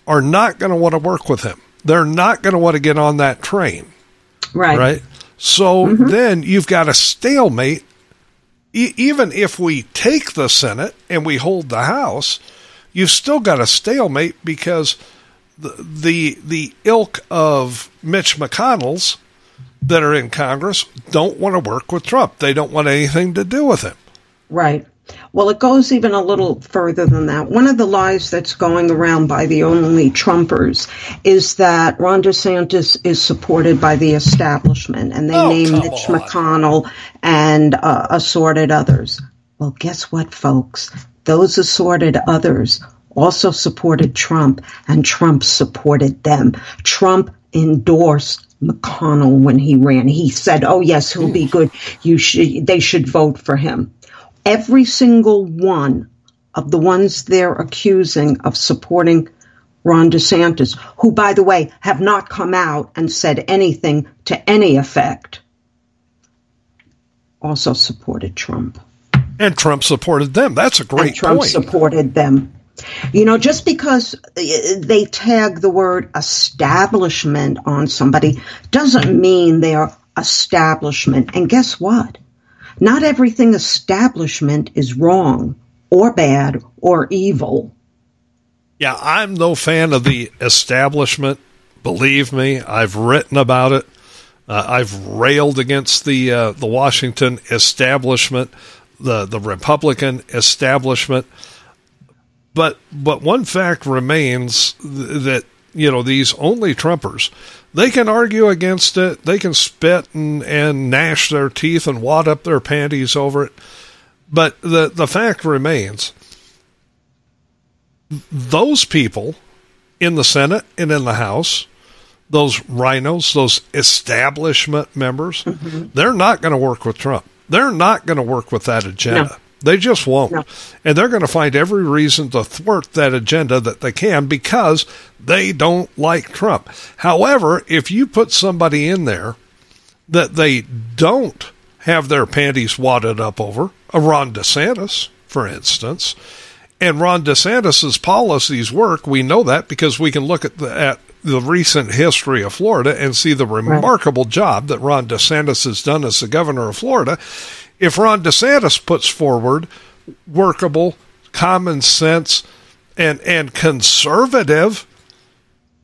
are not going to want to work with him. They're not going to want to get on that train. Right. Right. So mm-hmm. then you've got a stalemate e- even if we take the Senate and we hold the House, you've still got a stalemate because the the, the ilk of Mitch McConnell's that are in Congress don't want to work with Trump. They don't want anything to do with him. Right. Well, it goes even a little further than that. One of the lies that's going around by the only Trumpers is that Ron DeSantis is supported by the establishment, and they oh, name Mitch on. McConnell and uh, assorted others. Well, guess what, folks? Those assorted others also supported Trump, and Trump supported them. Trump endorsed McConnell when he ran. He said, "Oh yes, he'll be good. You should. They should vote for him." Every single one of the ones they're accusing of supporting Ron DeSantis, who, by the way, have not come out and said anything to any effect, also supported Trump. And Trump supported them. That's a great and Trump point. Trump supported them. You know, just because they tag the word establishment on somebody doesn't mean they are establishment. And guess what? Not everything establishment is wrong or bad or evil. Yeah, I'm no fan of the establishment. Believe me, I've written about it. Uh, I've railed against the uh, the Washington establishment, the, the Republican establishment. But but one fact remains th- that, you know, these only Trumpers, they can argue against it. They can spit and, and gnash their teeth and wad up their panties over it. But the, the fact remains, those people in the Senate and in the House, those rhinos, those establishment members, mm-hmm. they're not going to work with Trump. They're not going to work with that agenda. No. They just won't. No. And they're going to find every reason to thwart that agenda that they can because they don't like Trump. However, if you put somebody in there that they don't have their panties wadded up over, a Ron DeSantis, for instance, and Ron DeSantis's policies work, we know that because we can look at the, at the recent history of Florida and see the remarkable right. job that Ron DeSantis has done as the governor of Florida. If Ron DeSantis puts forward workable, common sense, and and conservative,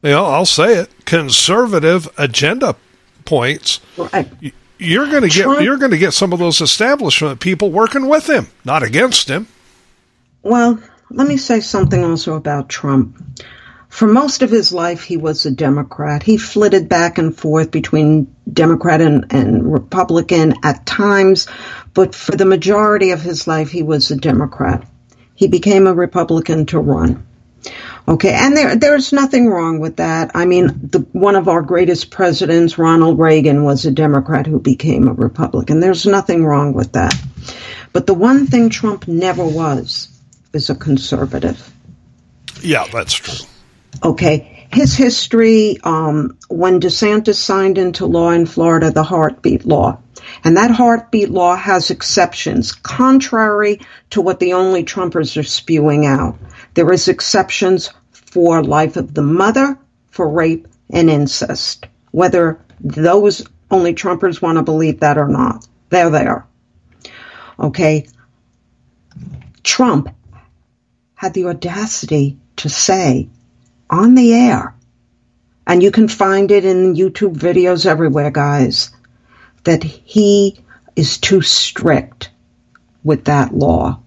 you know, I'll say it, conservative agenda points, right. you're going to get you're going to get some of those establishment people working with him, not against him. Well, let me say something also about Trump. For most of his life, he was a Democrat. He flitted back and forth between Democrat and, and Republican at times, but for the majority of his life, he was a Democrat. He became a Republican to run. Okay, and there there's nothing wrong with that. I mean, the, one of our greatest presidents, Ronald Reagan, was a Democrat who became a Republican. There's nothing wrong with that. But the one thing Trump never was is a conservative. Yeah, that's true. Okay, his history, um, when DeSantis signed into law in Florida, the heartbeat law, and that heartbeat law has exceptions, contrary to what the only Trumpers are spewing out. There is exceptions for life of the mother, for rape and incest, whether those only Trumpers want to believe that or not. They're there. Okay, Trump had the audacity to say, on the air, and you can find it in YouTube videos everywhere, guys, that he is too strict with that law.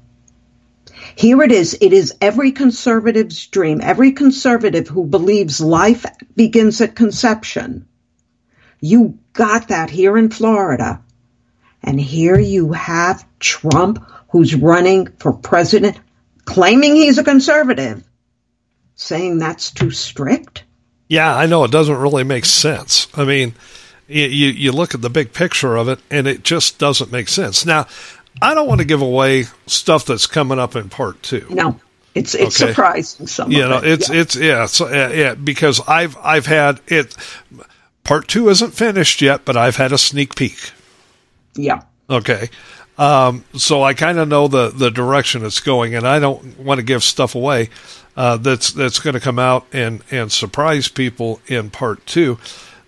Here it is. It is every conservative's dream. Every conservative who believes life begins at conception. You got that here in Florida. And here you have Trump, who's running for president, claiming he's a conservative, saying that's too strict? Yeah, I know. It doesn't really make sense. I mean, you, you look at the big picture of it, and it just doesn't make sense. Now, I don't want to give away stuff that's coming up in part two. No, it's it's okay? surprising. Some you of know, it. it's yeah. it's yeah, it's, uh, yeah, because I've I've had it. Part two isn't finished yet, but I've had a sneak peek. Yeah. Okay. Um, so I kind of know the, the direction it's going, and I don't want to give stuff away uh, that's that's going to come out and, and surprise people in part two.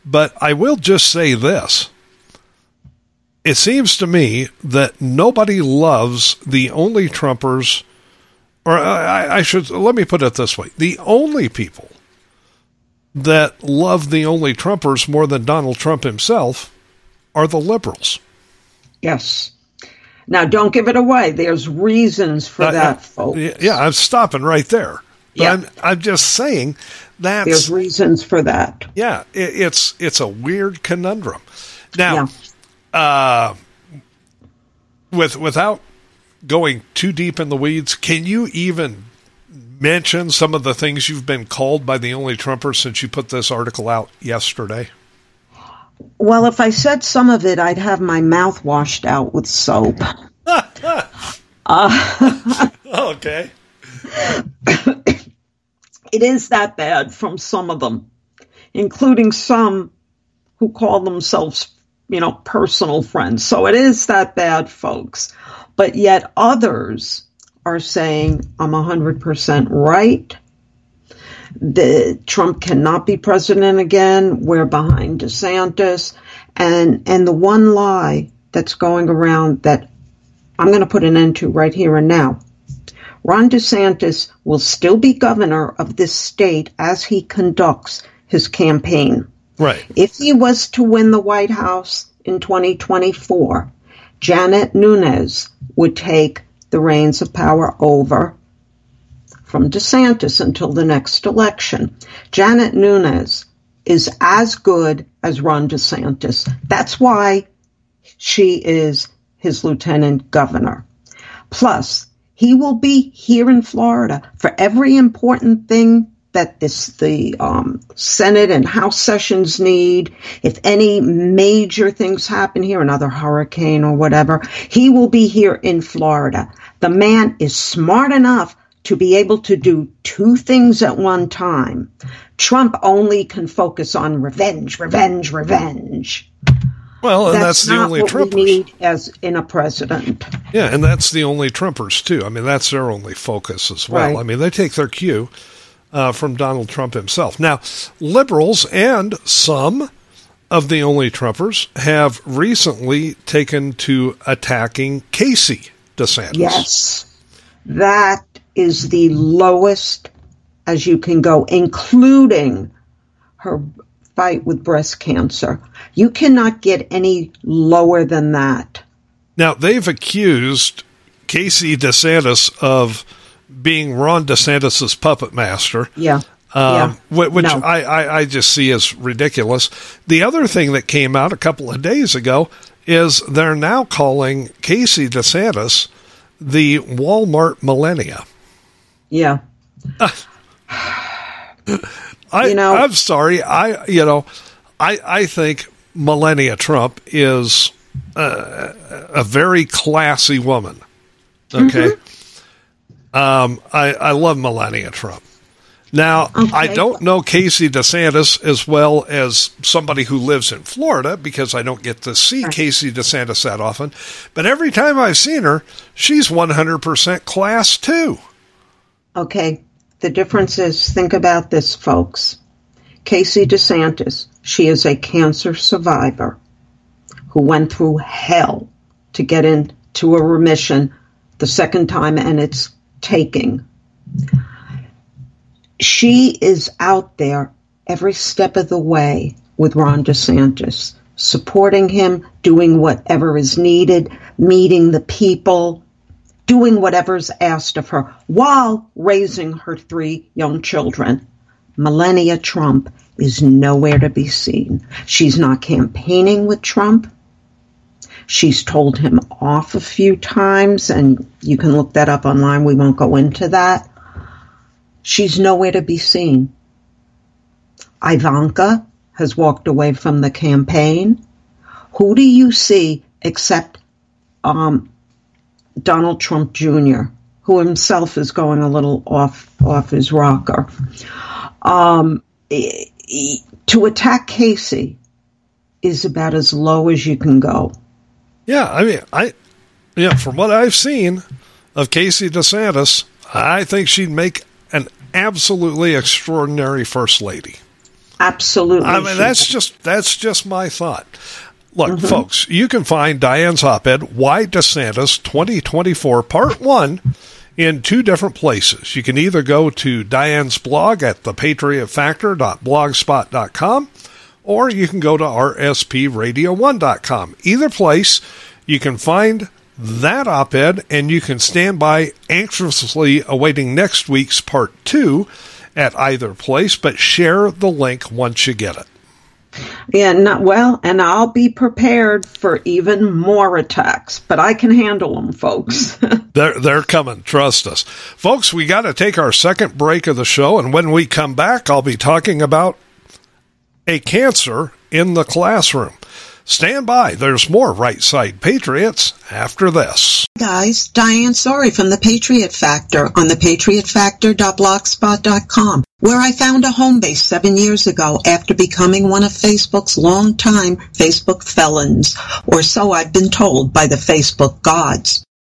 But I will just say this. it seems to me that nobody loves the only Trumpers, or I, I should, let me put it this way. The only people that love the only Trumpers more than Donald Trump himself are the liberals. Yes. Now, don't give it away. There's reasons for uh, that, folks. Yeah, I'm stopping right there. But yeah. I'm, I'm just saying that there's reasons for that. Yeah, it, it's it's a weird conundrum. Now, yeah. uh, with without going too deep in the weeds, can you even mention some of the things you've been called by the only Trumpers since you put this article out yesterday? Well, if I said some of it, I'd have my mouth washed out with soap. uh, okay. It is that bad from some of them, including some who call themselves, you know, personal friends. So it is that bad, folks. But yet others are saying, I'm one hundred percent right. The, Trump cannot be president again. We're behind DeSantis. And, and the one lie that's going around that I'm going to put an end to right here and now. Ron DeSantis will still be governor of this state as he conducts his campaign. Right. If he was to win the White House in twenty twenty-four, Janet Nuñez would take the reins of power over from DeSantis until the next election. Janet Nuñez is as good as Ron DeSantis. That's why she is his lieutenant governor. Plus, he will be here in Florida for every important thing that this the um, Senate and House sessions need. If any major things happen here, another hurricane or whatever, he will be here in Florida. The man is smart enough to be able to do two things at one time. Trump only can focus on revenge, revenge, revenge. Well, and that's, that's the only Trumpers. That's what we need as in a president. Yeah, and that's the only Trumpers, too. I mean, that's their only focus as well. Right. I mean, they take their cue uh, from Donald Trump himself. Now, liberals and some of the only Trumpers have recently taken to attacking Casey DeSantis. Yes, that is the lowest as you can go, including her fight with breast cancer. You cannot get any lower than that. Now, they've accused Casey DeSantis of being Ron DeSantis's puppet master. Yeah. Um, yeah. Which no. I, I, I just see as ridiculous. The other thing that came out a couple of days ago is they're now calling Casey DeSantis the Walmart Melania. Yeah. Uh, I, you know, I'm sorry. I, you know, I, I think Melania Trump is uh, a very classy woman. Okay. Mm-hmm. Um, I, I love Melania Trump. Now, okay. I don't know Casey DeSantis as well as somebody who lives in Florida because I don't get to see Casey DeSantis that often. But every time I've seen her, she's one hundred percent class too. Okay. The difference is, think about this, folks. Casey DeSantis, she is a cancer survivor who went through hell to get into a remission the second time, and it's taking. She is out there every step of the way with Ron DeSantis, supporting him, doing whatever is needed, meeting the people, doing whatever's asked of her, while raising her three young children. Melania Trump is nowhere to be seen. She's not campaigning with Trump. She's told him off a few times, and you can look that up online. We won't go into that. She's nowhere to be seen. Ivanka has walked away from the campaign. Who do you see except um, Donald Trump Junior, who himself is going a little off off his rocker? Um, to attack Casey is about as low as you can go. Yeah, I mean, I yeah, from what I've seen of Casey DeSantis, I think she'd make an absolutely extraordinary first lady. Absolutely. I mean, that's just that's just my thought. Look, mm-hmm. folks, you can find Diane's op-ed, Why DeSantis twenty twenty-four, Part one, in two different places. You can either go to Diane's blog at the patriot factor dot blogspot dot com, or you can go to r s p radio one dot com. Either place, you can find that op-ed, and you can stand by anxiously awaiting next week's Part two at either place, but share the link once you get it. Yeah, no, well, and I'll be prepared for even more attacks, but I can handle them, folks. they're, they're coming, trust us. Folks, we got to take our second break of the show, and when we come back, I'll be talking about a cancer in the classroom. Stand by. There's more Right Side Patriots after this. Hey guys, Diane Sori from The Patriot Factor on the patriot factor dot blogspot dot com, where I found a home base seven years ago after becoming one of Facebook's longtime Facebook felons, or so I've been told by the Facebook gods.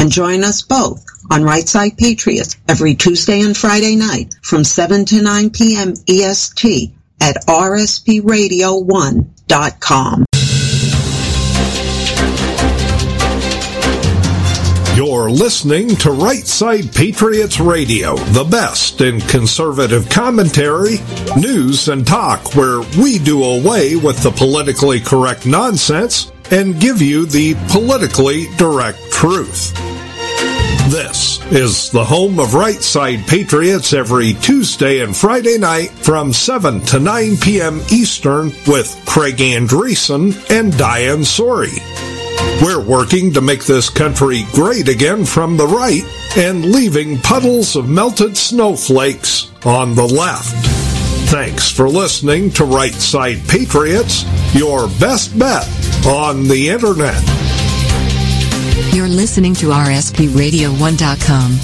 And join us both on Right Side Patriots every Tuesday and Friday night from seven to nine p.m. E S T at r s p radio one dot com. You're listening to Right Side Patriots Radio, the best in conservative commentary, news, and talk, where we do away with the politically correct nonsense and give you the politically direct truth. This is the home of Right Side Patriots every Tuesday and Friday night from seven to nine p.m. Eastern with Craig Andresen and Diane Sori. We're working to make this country great again from the right and leaving puddles of melted snowflakes on the left. Thanks for listening to Right Side Patriots, your best bet on the internet. You're listening to r s p radio one dot com.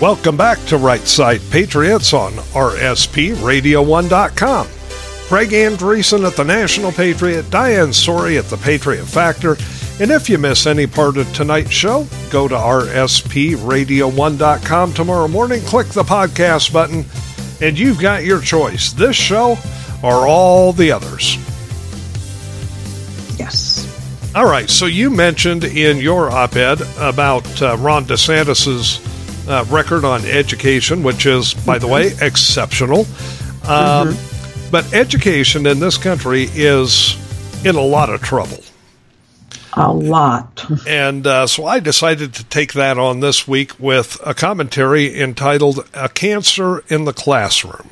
Welcome back to Right Side Patriots on r s p radio one dot com. Craig Andresen at the National Patriot, Diane Sori at the Patriot Factor. And if you miss any part of tonight's show, go to r s p radio one dot com tomorrow morning, click the podcast button, and you've got your choice. This show or all the others. Yes. All right, so you mentioned in your op-ed about uh, Ron DeSantis's uh, record on education, which is, by the way, exceptional. Um, mm-hmm. But education in this country is in a lot of trouble. A lot. And uh, so I decided to take that on this week with a commentary entitled A Cancer in the Classroom.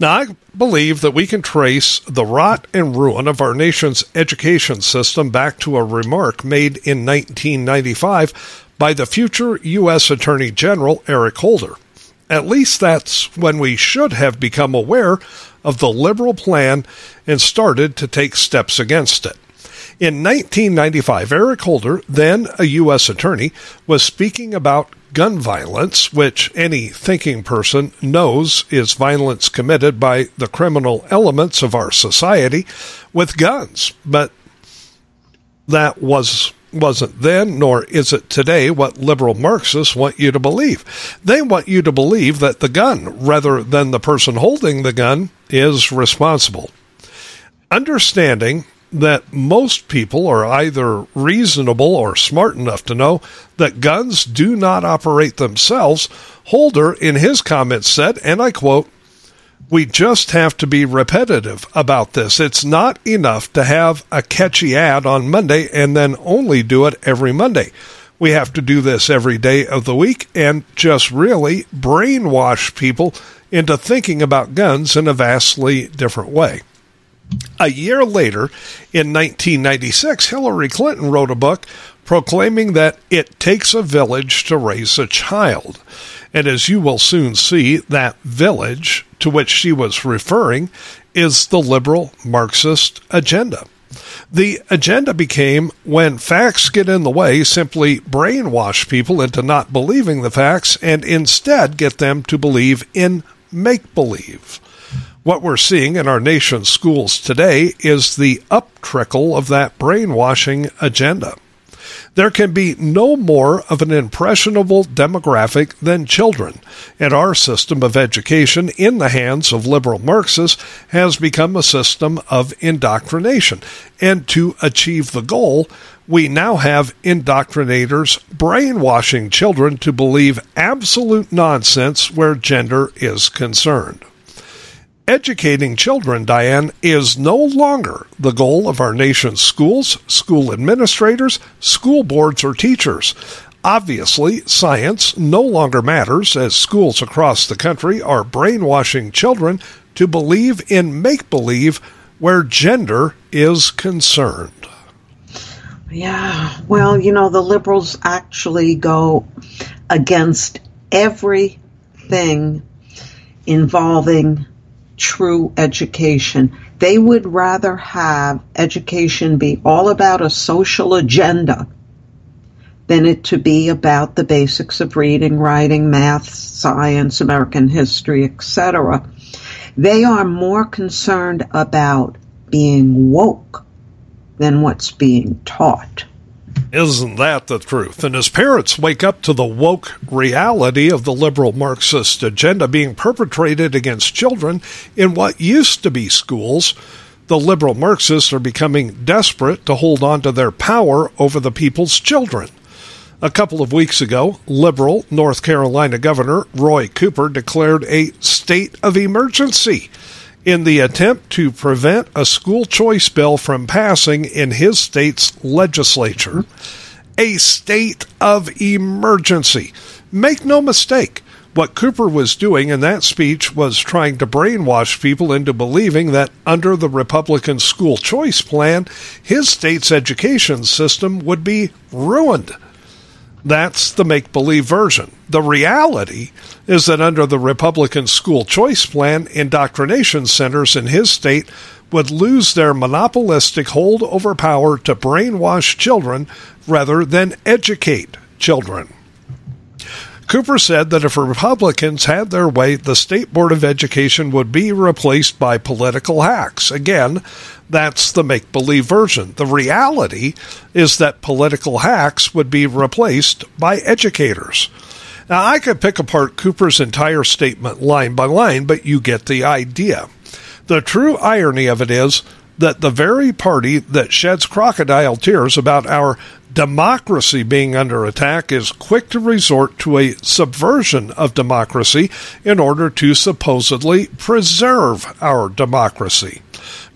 Now, I believe that we can trace the rot and ruin of our nation's education system back to a remark made in nineteen ninety-five by the future U S Attorney General Eric Holder. At least that's when we should have become aware of the liberal plan and started to take steps against it. In nineteen ninety-five, Eric Holder, then a U S attorney, was speaking about gun violence, which any thinking person knows is violence committed by the criminal elements of our society with guns. But that was, wasn't then, nor is it today, what liberal Marxists want you to believe. They want you to believe that the gun, rather than the person holding the gun, is responsible. Understanding that most people are either reasonable or smart enough to know that guns do not operate themselves, Holder, in his comments, said, and I quote, "We just have to be repetitive about this. It's not enough to have a catchy ad on Monday and then only do it every Monday. We have to do this every day of the week and just really brainwash people into thinking about guns in a vastly different way." A year later, in nineteen ninety-six, Hillary Clinton wrote a book proclaiming that it takes a village to raise a child. And as you will soon see, that village to which she was referring is the liberal Marxist agenda. The agenda became, when facts get in the way, simply brainwash people into not believing the facts and instead get them to believe in make-believe. What we're seeing in our nation's schools today is the uptrickle of that brainwashing agenda. There can be no more of an impressionable demographic than children, and our system of education in the hands of liberal Marxists has become a system of indoctrination. And to achieve the goal, we now have indoctrinators brainwashing children to believe absolute nonsense where gender is concerned. Educating children, Diane, is no longer the goal of our nation's schools, school administrators, school boards, or teachers. Obviously, science no longer matters as schools across the country are brainwashing children to believe in make-believe where gender is concerned. Yeah, well, you know, the liberals actually go against everything involving true education. They would rather have education be all about a social agenda than it to be about the basics of reading, writing, math, science, American history, et cetera. They are more concerned about being woke than what's being taught. Isn't that the truth? And as parents wake up to the woke reality of the liberal Marxist agenda being perpetrated against children in what used to be schools, the liberal Marxists are becoming desperate to hold on to their power over the people's children. A couple of weeks ago, liberal North Carolina Governor Roy Cooper declared a state of emergency in the attempt to prevent a school choice bill from passing in his state's legislature. A state of emergency. Make no mistake, what Cooper was doing in that speech was trying to brainwash people into believing that under the Republican school choice plan, his state's education system would be ruined. That's the make-believe version. The reality is that under the Republican school choice plan, indoctrination centers in his state would lose their monopolistic hold over power to brainwash children rather than educate children. Cooper said that if Republicans had their way, the State Board of Education would be replaced by political hacks. Again, that's the make-believe version. The reality is that political hacks would be replaced by educators. Now, I could pick apart Cooper's entire statement line by line, but you get the idea. The true irony of it is that the very party that sheds crocodile tears about our democracy being under attack is quick to resort to a subversion of democracy in order to supposedly preserve our democracy.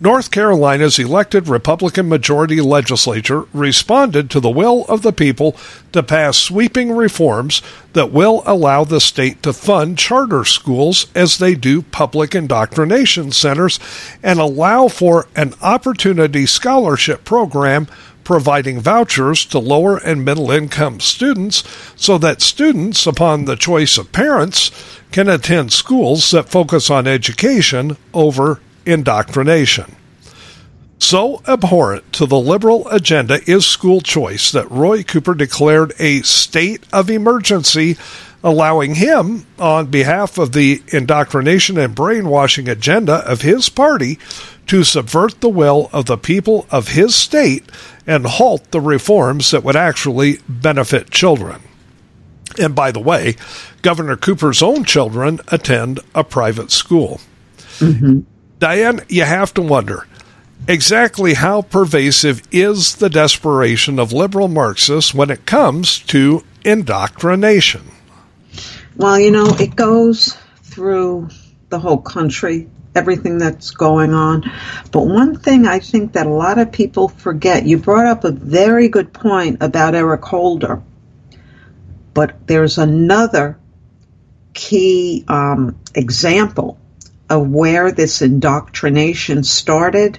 North Carolina's elected Republican majority legislature responded to the will of the people to pass sweeping reforms that will allow the state to fund charter schools as they do public indoctrination centers and allow for an opportunity scholarship program providing vouchers to lower and middle-income students so that students, upon the choice of parents, can attend schools that focus on education over indoctrination. So abhorrent to the liberal agenda is school choice that Roy Cooper declared a state of emergency, allowing him, on behalf of the indoctrination and brainwashing agenda of his party, to subvert the will of the people of his state and halt the reforms that would actually benefit children. And by the way, Governor Cooper's own children attend a private school. Mm-hmm. Diane, you have to wonder, exactly how pervasive is the desperation of liberal Marxists when it comes to indoctrination? Well, you know, it goes through the whole country, everything that's going on. But one thing I think that a lot of people forget, you brought up a very good point about Eric Holder, but there's another key um, example of where this indoctrination started,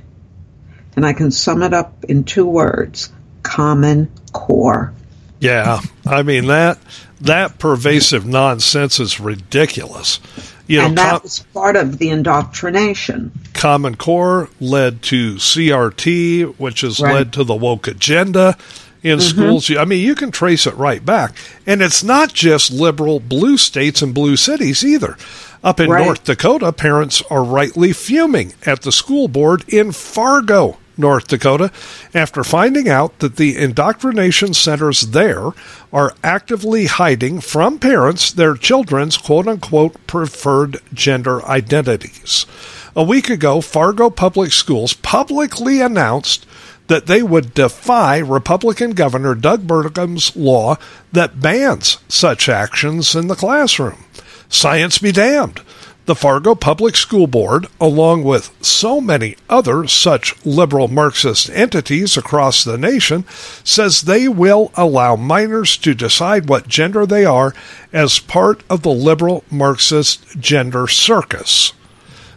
and I can sum it up in two words: common core. Yeah, I mean, that that pervasive nonsense is ridiculous. You know, and that com- was part of the indoctrination. Common Core led to C R T, which has right. led to the woke agenda in mm-hmm. schools. I mean, you can trace it right back. And it's not just liberal blue states and blue cities either. Up in right. North Dakota, parents are rightly fuming at the school board in Fargo, North Dakota, after finding out that the indoctrination centers there are actively hiding from parents their children's quote-unquote preferred gender identities. A week ago, Fargo Public Schools publicly announced that they would defy Republican Governor Doug Burgum's law that bans such actions in the classroom. Science be damned. The Fargo Public School Board, along with so many other such liberal Marxist entities across the nation, says they will allow minors to decide what gender they are as part of the liberal Marxist gender circus.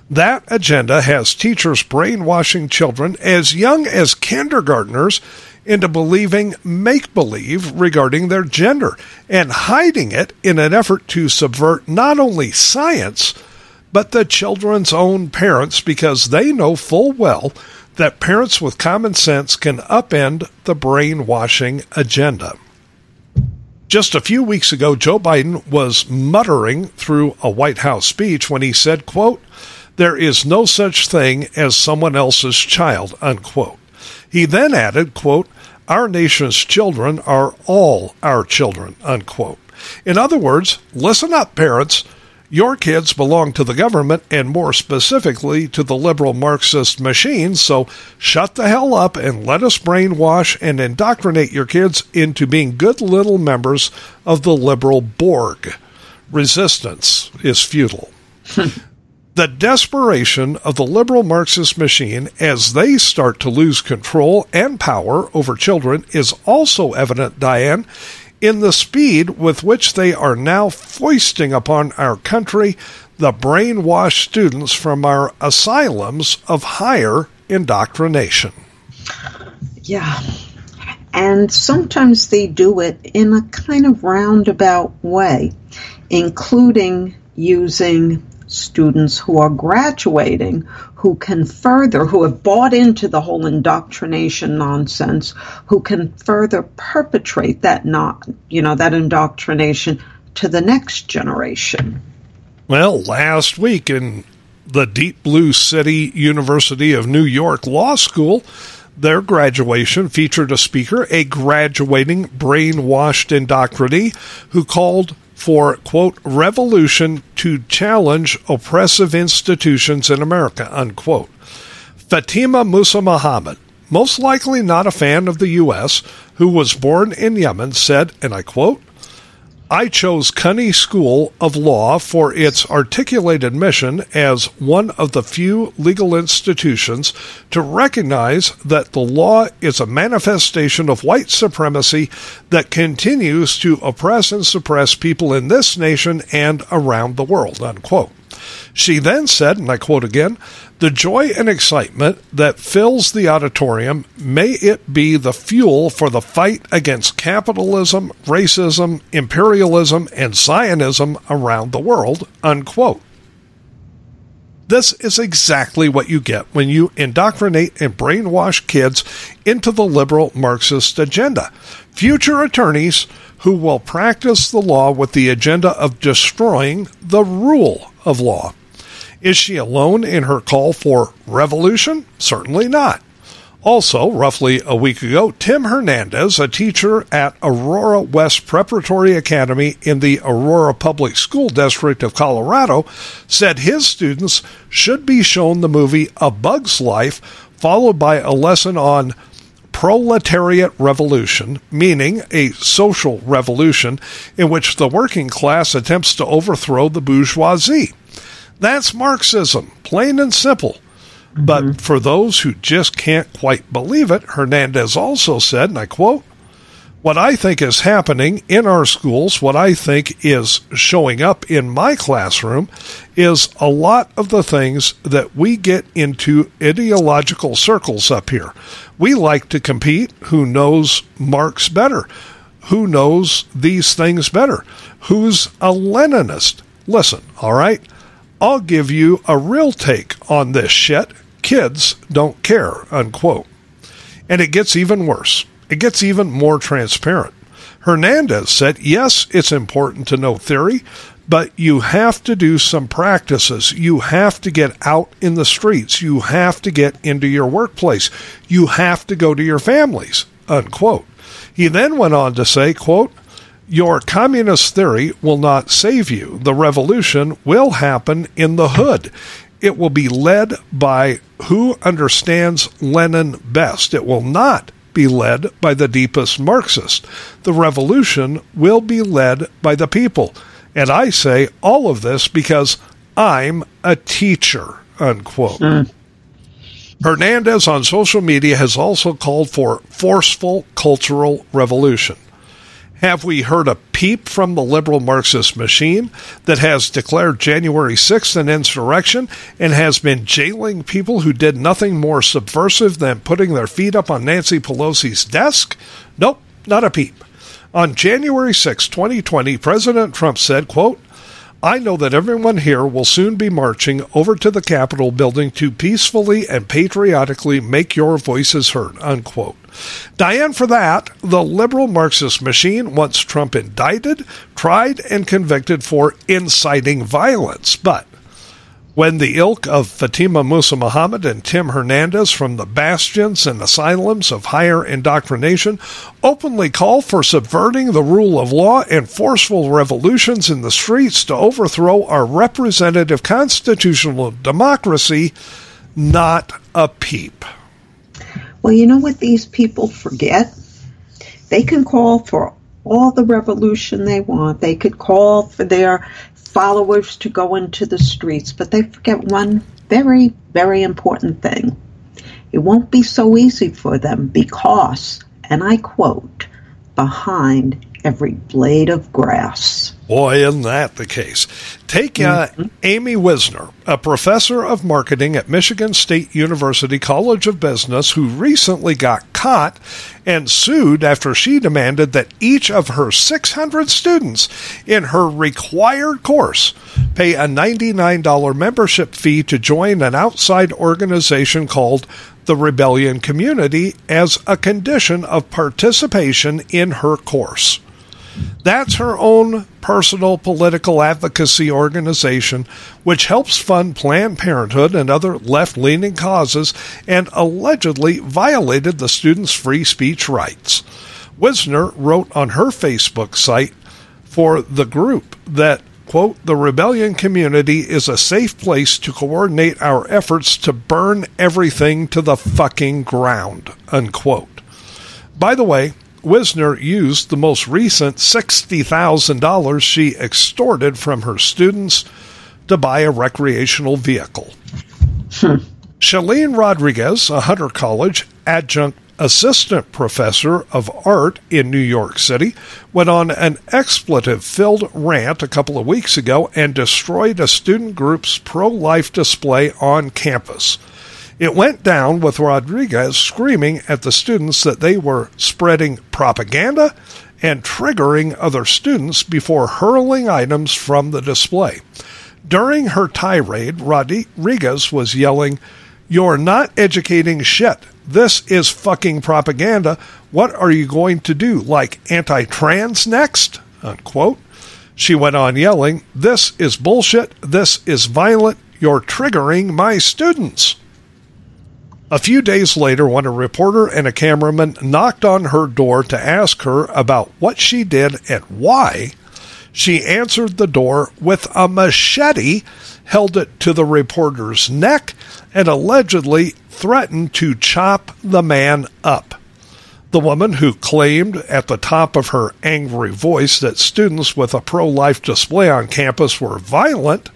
That agenda has teachers brainwashing children as young as kindergartners into believing make-believe regarding their gender and hiding it in an effort to subvert not only science, but the children's own parents, because they know full well that parents with common sense can upend the brainwashing agenda. Just a few weeks ago, Joe Biden was muttering through a White House speech when he said, quote, "There is no such thing as someone else's child," unquote. He then added, quote, "Our nation's children are all our children," unquote. In other words, listen up, parents. Your kids belong to the government, and more specifically to the liberal Marxist machine, so shut the hell up and let us brainwash and indoctrinate your kids into being good little members of the liberal Borg. Resistance is futile. The desperation of the liberal Marxist machine as they start to lose control and power over children is also evident, Diane, in the speed with which they are now foisting upon our country the brainwashed students from our asylums of higher indoctrination. Yeah, and sometimes they do it in a kind of roundabout way, including using students who are graduating, who can further, who have bought into the whole indoctrination nonsense, who can further perpetrate that not, you know, that indoctrination to the next generation. Well, last week in the Deep Blue City University of New York Law School, their graduation featured a speaker, a graduating brainwashed indoctrinee, who called for, quote, "revolution to challenge oppressive institutions in America," unquote. Fatima Musa Muhammad, most likely not a fan of the U S, who was born in Yemen, said, and I quote, "I chose Cuny School of Law for its articulated mission as one of the few legal institutions to recognize that the law is a manifestation of white supremacy that continues to oppress and suppress people in this nation and around the world," unquote. She then said, and I quote again, "The joy and excitement that fills the auditorium, may it be the fuel for the fight against capitalism, racism, imperialism, and Zionism around the world," unquote. This is exactly what you get when you indoctrinate and brainwash kids into the liberal Marxist agenda. Future attorneys who will practice the law with the agenda of destroying the rule of law. Is she alone in her call for revolution? Certainly not. Also, roughly a week ago, Tim Hernandez, a teacher at Aurora West Preparatory Academy in the Aurora Public School District of Colorado, said his students should be shown the movie A Bug's Life, followed by a lesson on proletariat revolution, meaning a social revolution in which the working class attempts to overthrow the bourgeoisie. That's Marxism, plain and simple. Mm-hmm. But for those who just can't quite believe it, Hernandez also said, and I quote, what I think is happening in our schools, what I think is showing up in my classroom, is a lot of the things that we get into ideological circles up here. We like to compete who knows Marx better, who knows these things better, who's a Leninist. Listen, all right, I'll give you a real take on this shit. Kids don't care, unquote. And it gets even worse. It gets even more transparent. Hernandez said, yes, it's important to know theory, but you have to do some practices. You have to get out in the streets. You have to get into your workplace. You have to go to your families, unquote. He then went on to say, quote, your communist theory will not save you. The revolution will happen in the hood. It will be led by who understands Lenin best. It will not be led by the deepest Marxist. The revolution will be led by the people. And I say all of this because I'm a teacher, unquote. Mm. Hernandez on social media has also called for forceful cultural revolution. Have we heard a peep from the liberal Marxist machine that has declared January sixth an insurrection and has been jailing people who did nothing more subversive than putting their feet up on Nancy Pelosi's desk? Nope, not a peep. On January sixth, twenty twenty, President Trump said, quote, I know that everyone here will soon be marching over to the Capitol building to peacefully and patriotically make your voices heard, unquote. Diane, for that, the liberal Marxist machine wants Trump indicted, tried, and convicted for inciting violence. But when the ilk of Fatima Musa Muhammad and Tim Hernandez from the bastions and asylums of higher indoctrination openly call for subverting the rule of law and forceful revolutions in the streets to overthrow our representative constitutional democracy, not a peep. Well, you know what these people forget? They can call for all the revolution they want. They could call for their followers to go into the streets, but they forget one very, very important thing. It won't be so easy for them because, and I quote, behind every blade of grass. Boy, isn't that the case. Take uh, mm-hmm. Amy Wisner, a professor of marketing at Michigan State University College of Business, who recently got caught and sued after she demanded that each of her six hundred students in her required course pay a ninety-nine dollars membership fee to join an outside organization called the Rebellion Community as a condition of participation in her course. That's her own personal political advocacy organization, which helps fund Planned Parenthood and other left-leaning causes, and allegedly violated the students' free speech rights. Wisner wrote on her Facebook site for the group that, quote, the Rebellion Community is a safe place to coordinate our efforts to burn everything to the fucking ground, unquote. By the way, Wisner used the most recent sixty thousand dollars she extorted from her students to buy a recreational vehicle. Hmm. Shellyne Rodriguez, a Hunter College adjunct assistant professor of art in New York City, went on an expletive-filled rant a couple of weeks ago and destroyed a student group's pro-life display on campus. It went down with Rodriguez screaming at the students that they were spreading propaganda and triggering other students before hurling items from the display. During her tirade, Rodriguez was yelling, "You're not educating shit. This is fucking propaganda. What are you going to do, like anti-trans next?" Unquote. She went on yelling, "This is bullshit. This is violent. You're triggering my students." A few days later, when a reporter and a cameraman knocked on her door to ask her about what she did and why, she answered the door with a machete, held it to the reporter's neck, and allegedly threatened to chop the man up. The woman, who claimed at the top of her angry voice that students with a pro-life display on campus were violent,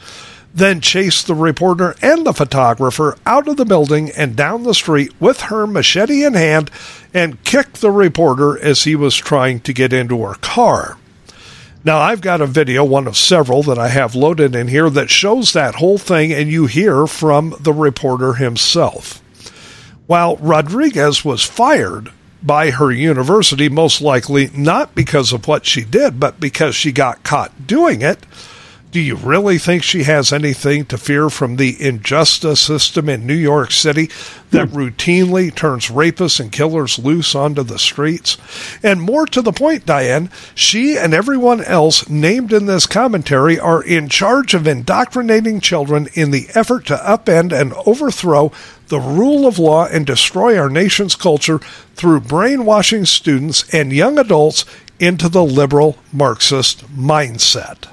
then chased the reporter and the photographer out of the building and down the street with her machete in hand and kicked the reporter as he was trying to get into her car. Now, I've got a video, one of several that I have loaded in here, that shows that whole thing, and you hear from the reporter himself. While Rodriguez was fired by her university, most likely not because of what she did, but because she got caught doing it, do you really think she has anything to fear from the injustice system in New York City that routinely turns rapists and killers loose onto the streets? And more to the point, Diane, she and everyone else named in this commentary are in charge of indoctrinating children in the effort to upend and overthrow the rule of law and destroy our nation's culture through brainwashing students and young adults into the liberal Marxist mindset.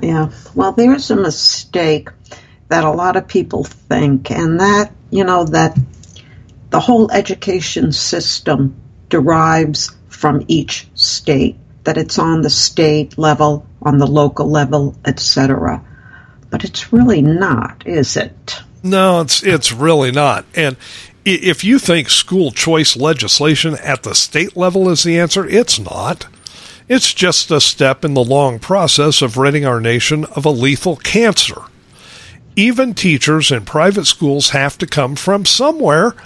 Yeah, well, there's a mistake that a lot of people think, and that, you know, that the whole education system derives from each state, that it's on the state level, on the local level, et cetera. But it's really not, is it? No, it's it's really not. And if you think school choice legislation at the state level is the answer, it's not. It's just a step in the long process of ridding our nation of a lethal cancer. Even teachers in private schools have to come from somewhere,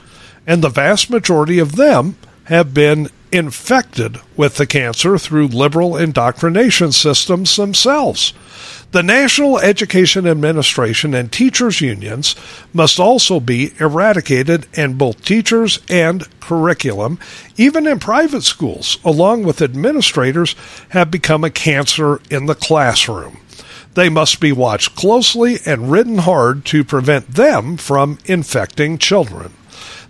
and the vast majority of them have been infected with the cancer through liberal indoctrination systems themselves. The National Education Administration and teachers' unions must also be eradicated, and both teachers and curriculum, even in private schools, along with administrators, have become a cancer in the classroom. They must be watched closely and ridden hard to prevent them from infecting children.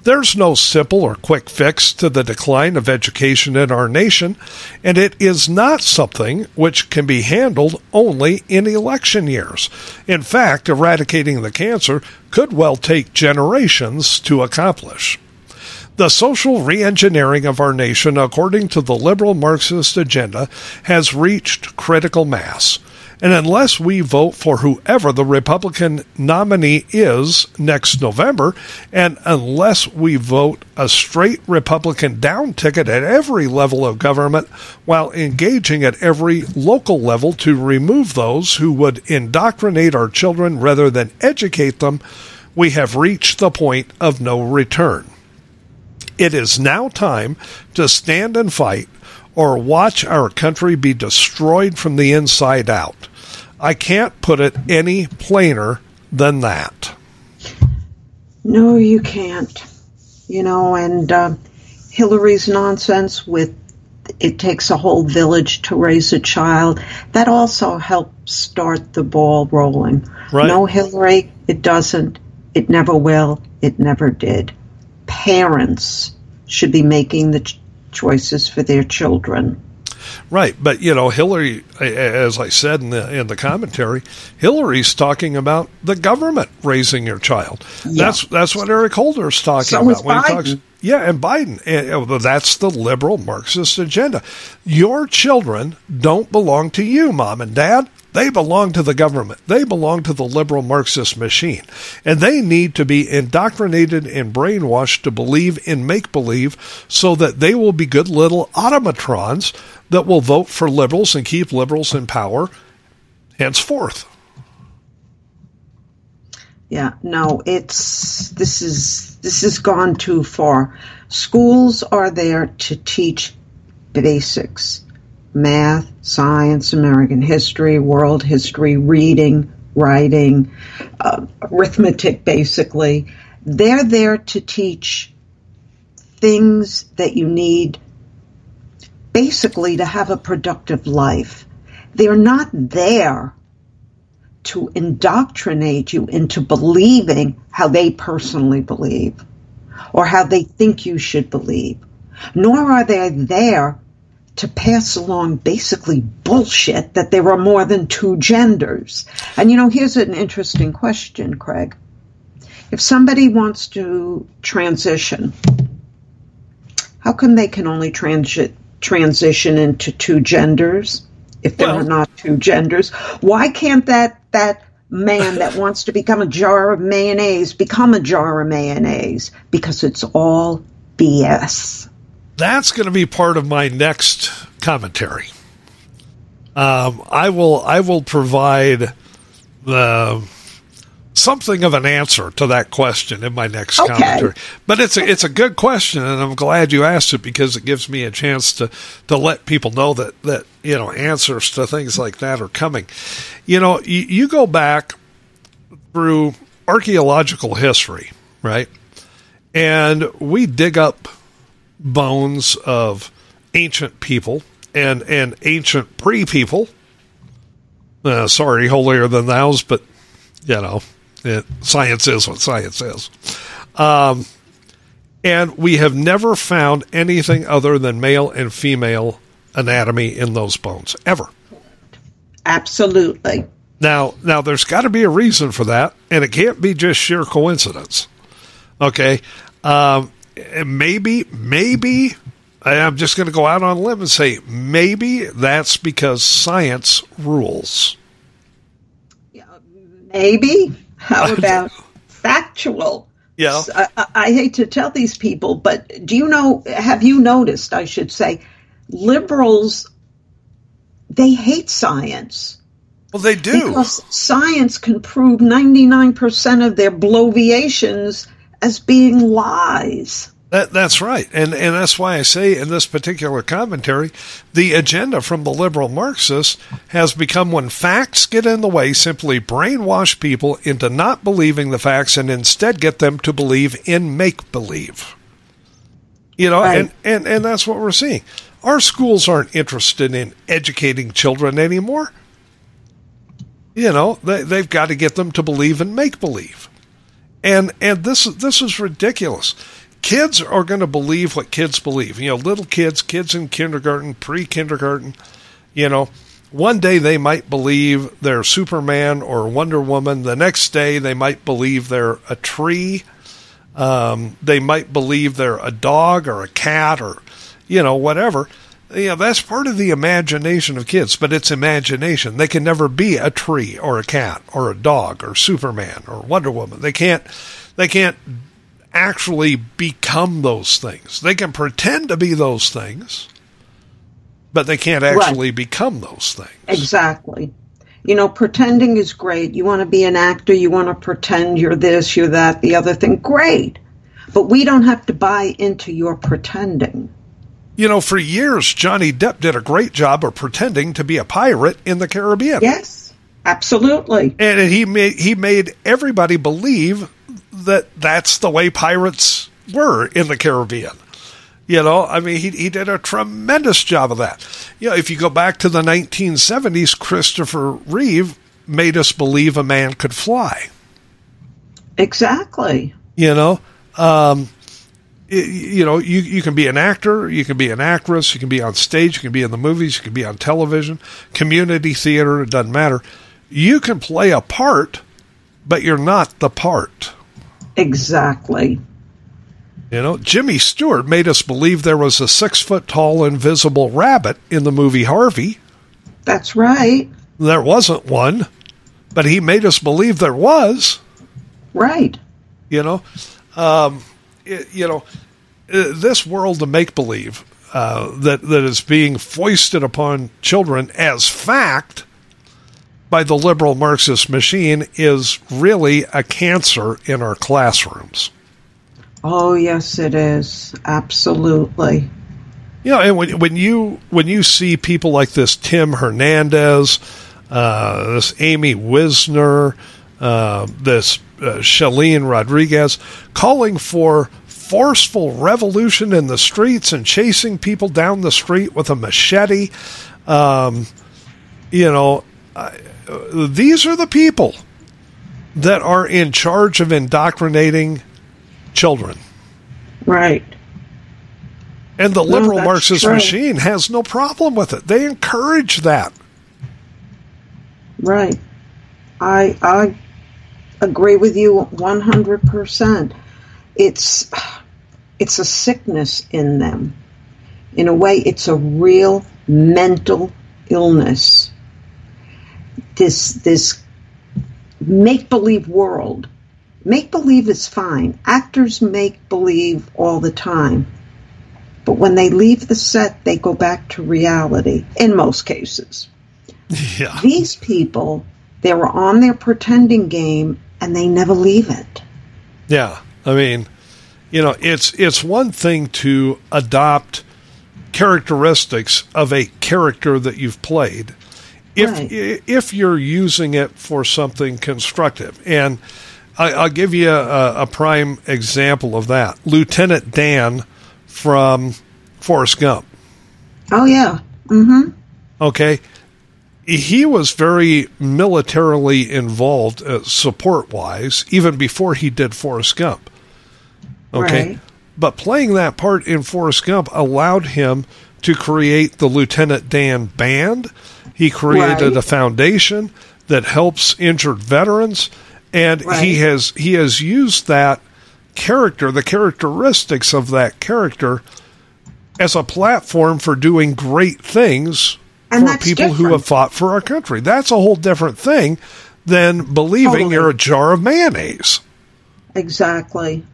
There's no simple or quick fix to the decline of education in our nation, and it is not something which can be handled only in election years. In fact, eradicating the cancer could well take generations to accomplish. The social reengineering of our nation, according to the liberal Marxist agenda, has reached critical mass. And unless we vote for whoever the Republican nominee is next November, and unless we vote a straight Republican down ticket at every level of government while engaging at every local level to remove those who would indoctrinate our children rather than educate them, we have reached the point of no return. It is now time to stand and fight, or watch our country be destroyed from the inside out. I can't put it any plainer than that. No, you can't. You know, and uh, Hillary's nonsense with it takes a whole village to raise a child, that also helped start the ball rolling. Right. No, Hillary, it doesn't. It never will. It never did. Parents should be making the ch- choices for their children. Right, but you know, Hillary, as I said in the in the commentary, Hillary's talking about the government raising your child. Yeah. That's that's what Eric Holder's talking so about when Biden. he talks. Yeah, and Biden, and that's the liberal Marxist agenda. Your children don't belong to you, mom and dad. They belong to the government. They belong to the liberal Marxist machine. And they need to be indoctrinated and brainwashed to believe in make-believe so that they will be good little automatrons that will vote for liberals and keep liberals in power henceforth. Yeah, no, it's this is this has gone too far. Schools are there to teach basics. Math, science, American history, world history, reading, writing, uh, arithmetic, basically. They're there to teach things that you need basically to have a productive life. They're not there to indoctrinate you into believing how they personally believe or how they think you should believe, nor are they there to pass along basically bullshit that there are more than two genders. And, you know, here's an interesting question, Craig. If somebody wants to transition, how come they can only transi- transition into two genders if there well, are not two genders? Why can't that that man that wants to become a jar of mayonnaise, become a jar of mayonnaise, because it's all B S. That's going to be part of my next commentary. Um, I will I will provide the something of an answer to that question in my next okay. commentary. But it's a, it's a good question, and I'm glad you asked it, because it gives me a chance to, to let people know that, that you know answers to things like that are coming. You know, you, you go back through archaeological history, right? And we dig up bones of ancient people and, and ancient pre-people. Uh, sorry, holier than thou's, but, you know, it, science is what science is. Um, and we have never found anything other than male and female anatomy in those bones, ever. Absolutely. Now, now there's got to be a reason for that, and it can't be just sheer coincidence. Okay? Um, maybe, maybe... I'm just going to go out on a limb and say maybe that's because science rules. Yeah, maybe. How about factual? Yeah. I, I hate to tell these people, but do you know, have you noticed, I should say, liberals, they hate science. Well, they do. Because science can prove ninety-nine percent of their bloviations as being lies. That, that's right, and and that's why I say in this particular commentary, the agenda from the liberal Marxists has become, when facts get in the way, simply brainwash people into not believing the facts and instead get them to believe in make-believe. You know, right. and, and, and that's what we're seeing. Our schools aren't interested in educating children anymore. You know, they, they've got to get them to believe in make-believe. And and this this is ridiculous. Kids are going to believe what kids believe. You know, little kids, kids in kindergarten, pre-kindergarten, you know, one day they might believe they're Superman or Wonder Woman. The next day they might believe they're a tree. Um, they might believe they're a dog or a cat or, you know, whatever. You know, that's part of the imagination of kids, but it's imagination. They can never be a tree or a cat or a dog or Superman or Wonder Woman. They can't, they can't actually become those things. They can pretend to be those things, but they can't actually right. become those things. Exactly. You know, pretending is great. You want to be an actor, you want to pretend you're this, you're that, the other thing. Great. But we don't have to buy into your pretending. You know, for years, Johnny Depp did a great job of pretending to be a pirate in the Caribbean. Yes, absolutely. And he made, he made everybody believe that that's the way pirates were in the Caribbean. You know, I mean, he he did a tremendous job of that. You know, if you go back to the nineteen seventies, Christopher Reeve made us believe a man could fly. Exactly. You know, um, it, you know, you, you can be an actor, you can be an actress, you can be on stage, you can be in the movies, you can be on television, community theater, it doesn't matter. You can play a part, but you're not the part. Exactly. You know, Jimmy Stewart made us believe there was a six-foot-tall invisible rabbit in the movie Harvey. That's right. There wasn't one, but he made us believe there was. Right. You know, um, it, you know, this world of make-believe uh, that that is being foisted upon children as fact by the liberal Marxist machine is really a cancer in our classrooms. Oh, yes, it is. Absolutely. You know, and when, when you when you see people like this Tim Hernandez, uh, this Amy Wisner, uh, this uh, Shellyne Rodriguez calling for forceful revolution in the streets and chasing people down the street with a machete, um, you know, I, these are the people that are in charge of indoctrinating children. Right. And the no, liberal Marxist true. machine has no problem with it. They encourage that. Right. I I agree with you one hundred percent. It's it's a sickness in them. In a way, it's a real mental illness. This this make-believe world. Make-believe is fine. Actors make believe all the time. But when they leave the set, they go back to reality, in most cases. Yeah. These people, they were on their pretending game, and they never leave it. Yeah. I mean, you know, it's it's one thing to adopt characteristics of a character that you've played if right. if you're using it for something constructive. And I, I'll give you a, a prime example of that. Lieutenant Dan from Forrest Gump. Oh, yeah. Mm-hmm. Okay. He was very militarily involved uh, support-wise, even before he did Forrest Gump. Okay. Right. But playing that part in Forrest Gump allowed him to create the Lieutenant Dan Band. He created right. a foundation that helps injured veterans, and right. he has he has used that character, the characteristics of that character, as a platform for doing great things and for people different. who have fought for our country. That's a whole different thing than believing totally. you're a jar of mayonnaise. Exactly.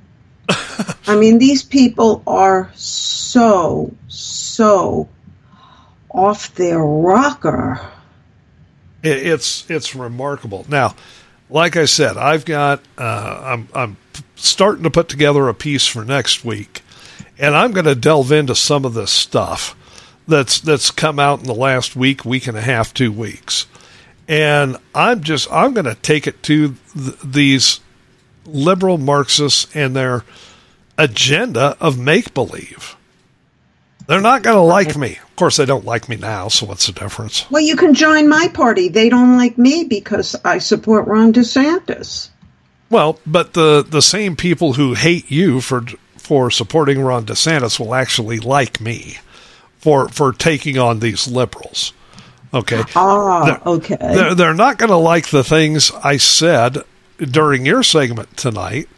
I mean, these people are so, so off their rocker. It, it's it's remarkable. Now, like I said, I've got uh, I'm I'm starting to put together a piece for next week, and I'm going to delve into some of this stuff that's that's come out in the last week, week and a half, two weeks, and I'm just I'm going to take it to th- these. liberal Marxists and their agenda of make-believe. They're not going to like me. Of course, they don't like me now, so what's the difference? Well, you can join my party. They don't like me because I support Ron DeSantis. Well, but the, the same people who hate you for for supporting Ron DeSantis will actually like me for, for taking on these liberals. Okay. Ah, they're, okay. They're, they're not going to like the things I said during your segment tonight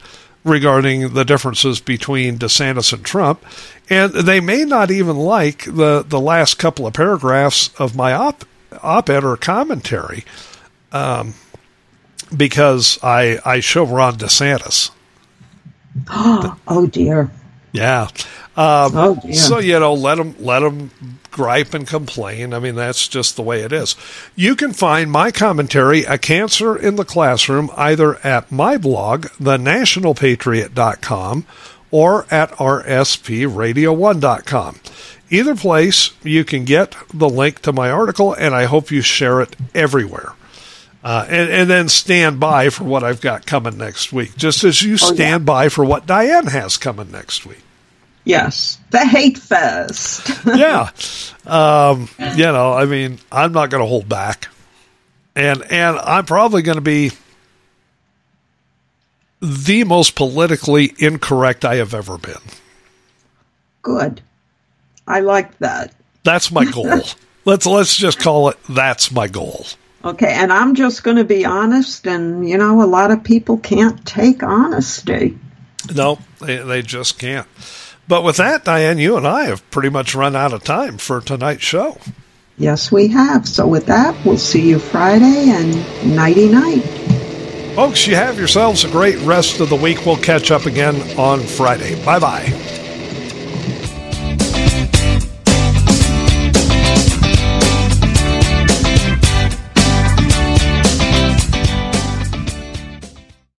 regarding the differences between DeSantis and Trump, and they may not even like the, the last couple of paragraphs of my op, op-ed or commentary um, because I I show Ron DeSantis. Oh, oh dear. Yeah. Um, oh, dear. So, you know, let them, let them gripe and complain. I mean, that's just the way it is. You can find my commentary, A Cancer in the Classroom, either at my blog, the national patriot dot com, or at r s p radio one dot com. Either place, you can get the link to my article, and I hope you share it everywhere. Uh, and, and then stand by for what I've got coming next week, just as you stand oh, yeah. by for what Diane has coming next week. Yes, the hate fest. yeah. Um, you know, I mean, I'm not going to hold back. And and I'm probably going to be the most politically incorrect I have ever been. Good. I like that. That's my goal. let's let's just call it that's my goal. Okay, and I'm just going to be honest, and, you know, a lot of people can't take honesty. No, they, they just can't. But with that, Diane, you and I have pretty much run out of time for tonight's show. Yes, we have. So with that, we'll see you Friday, and nighty-night. Folks, you have yourselves a great rest of the week. We'll catch up again on Friday. Bye-bye.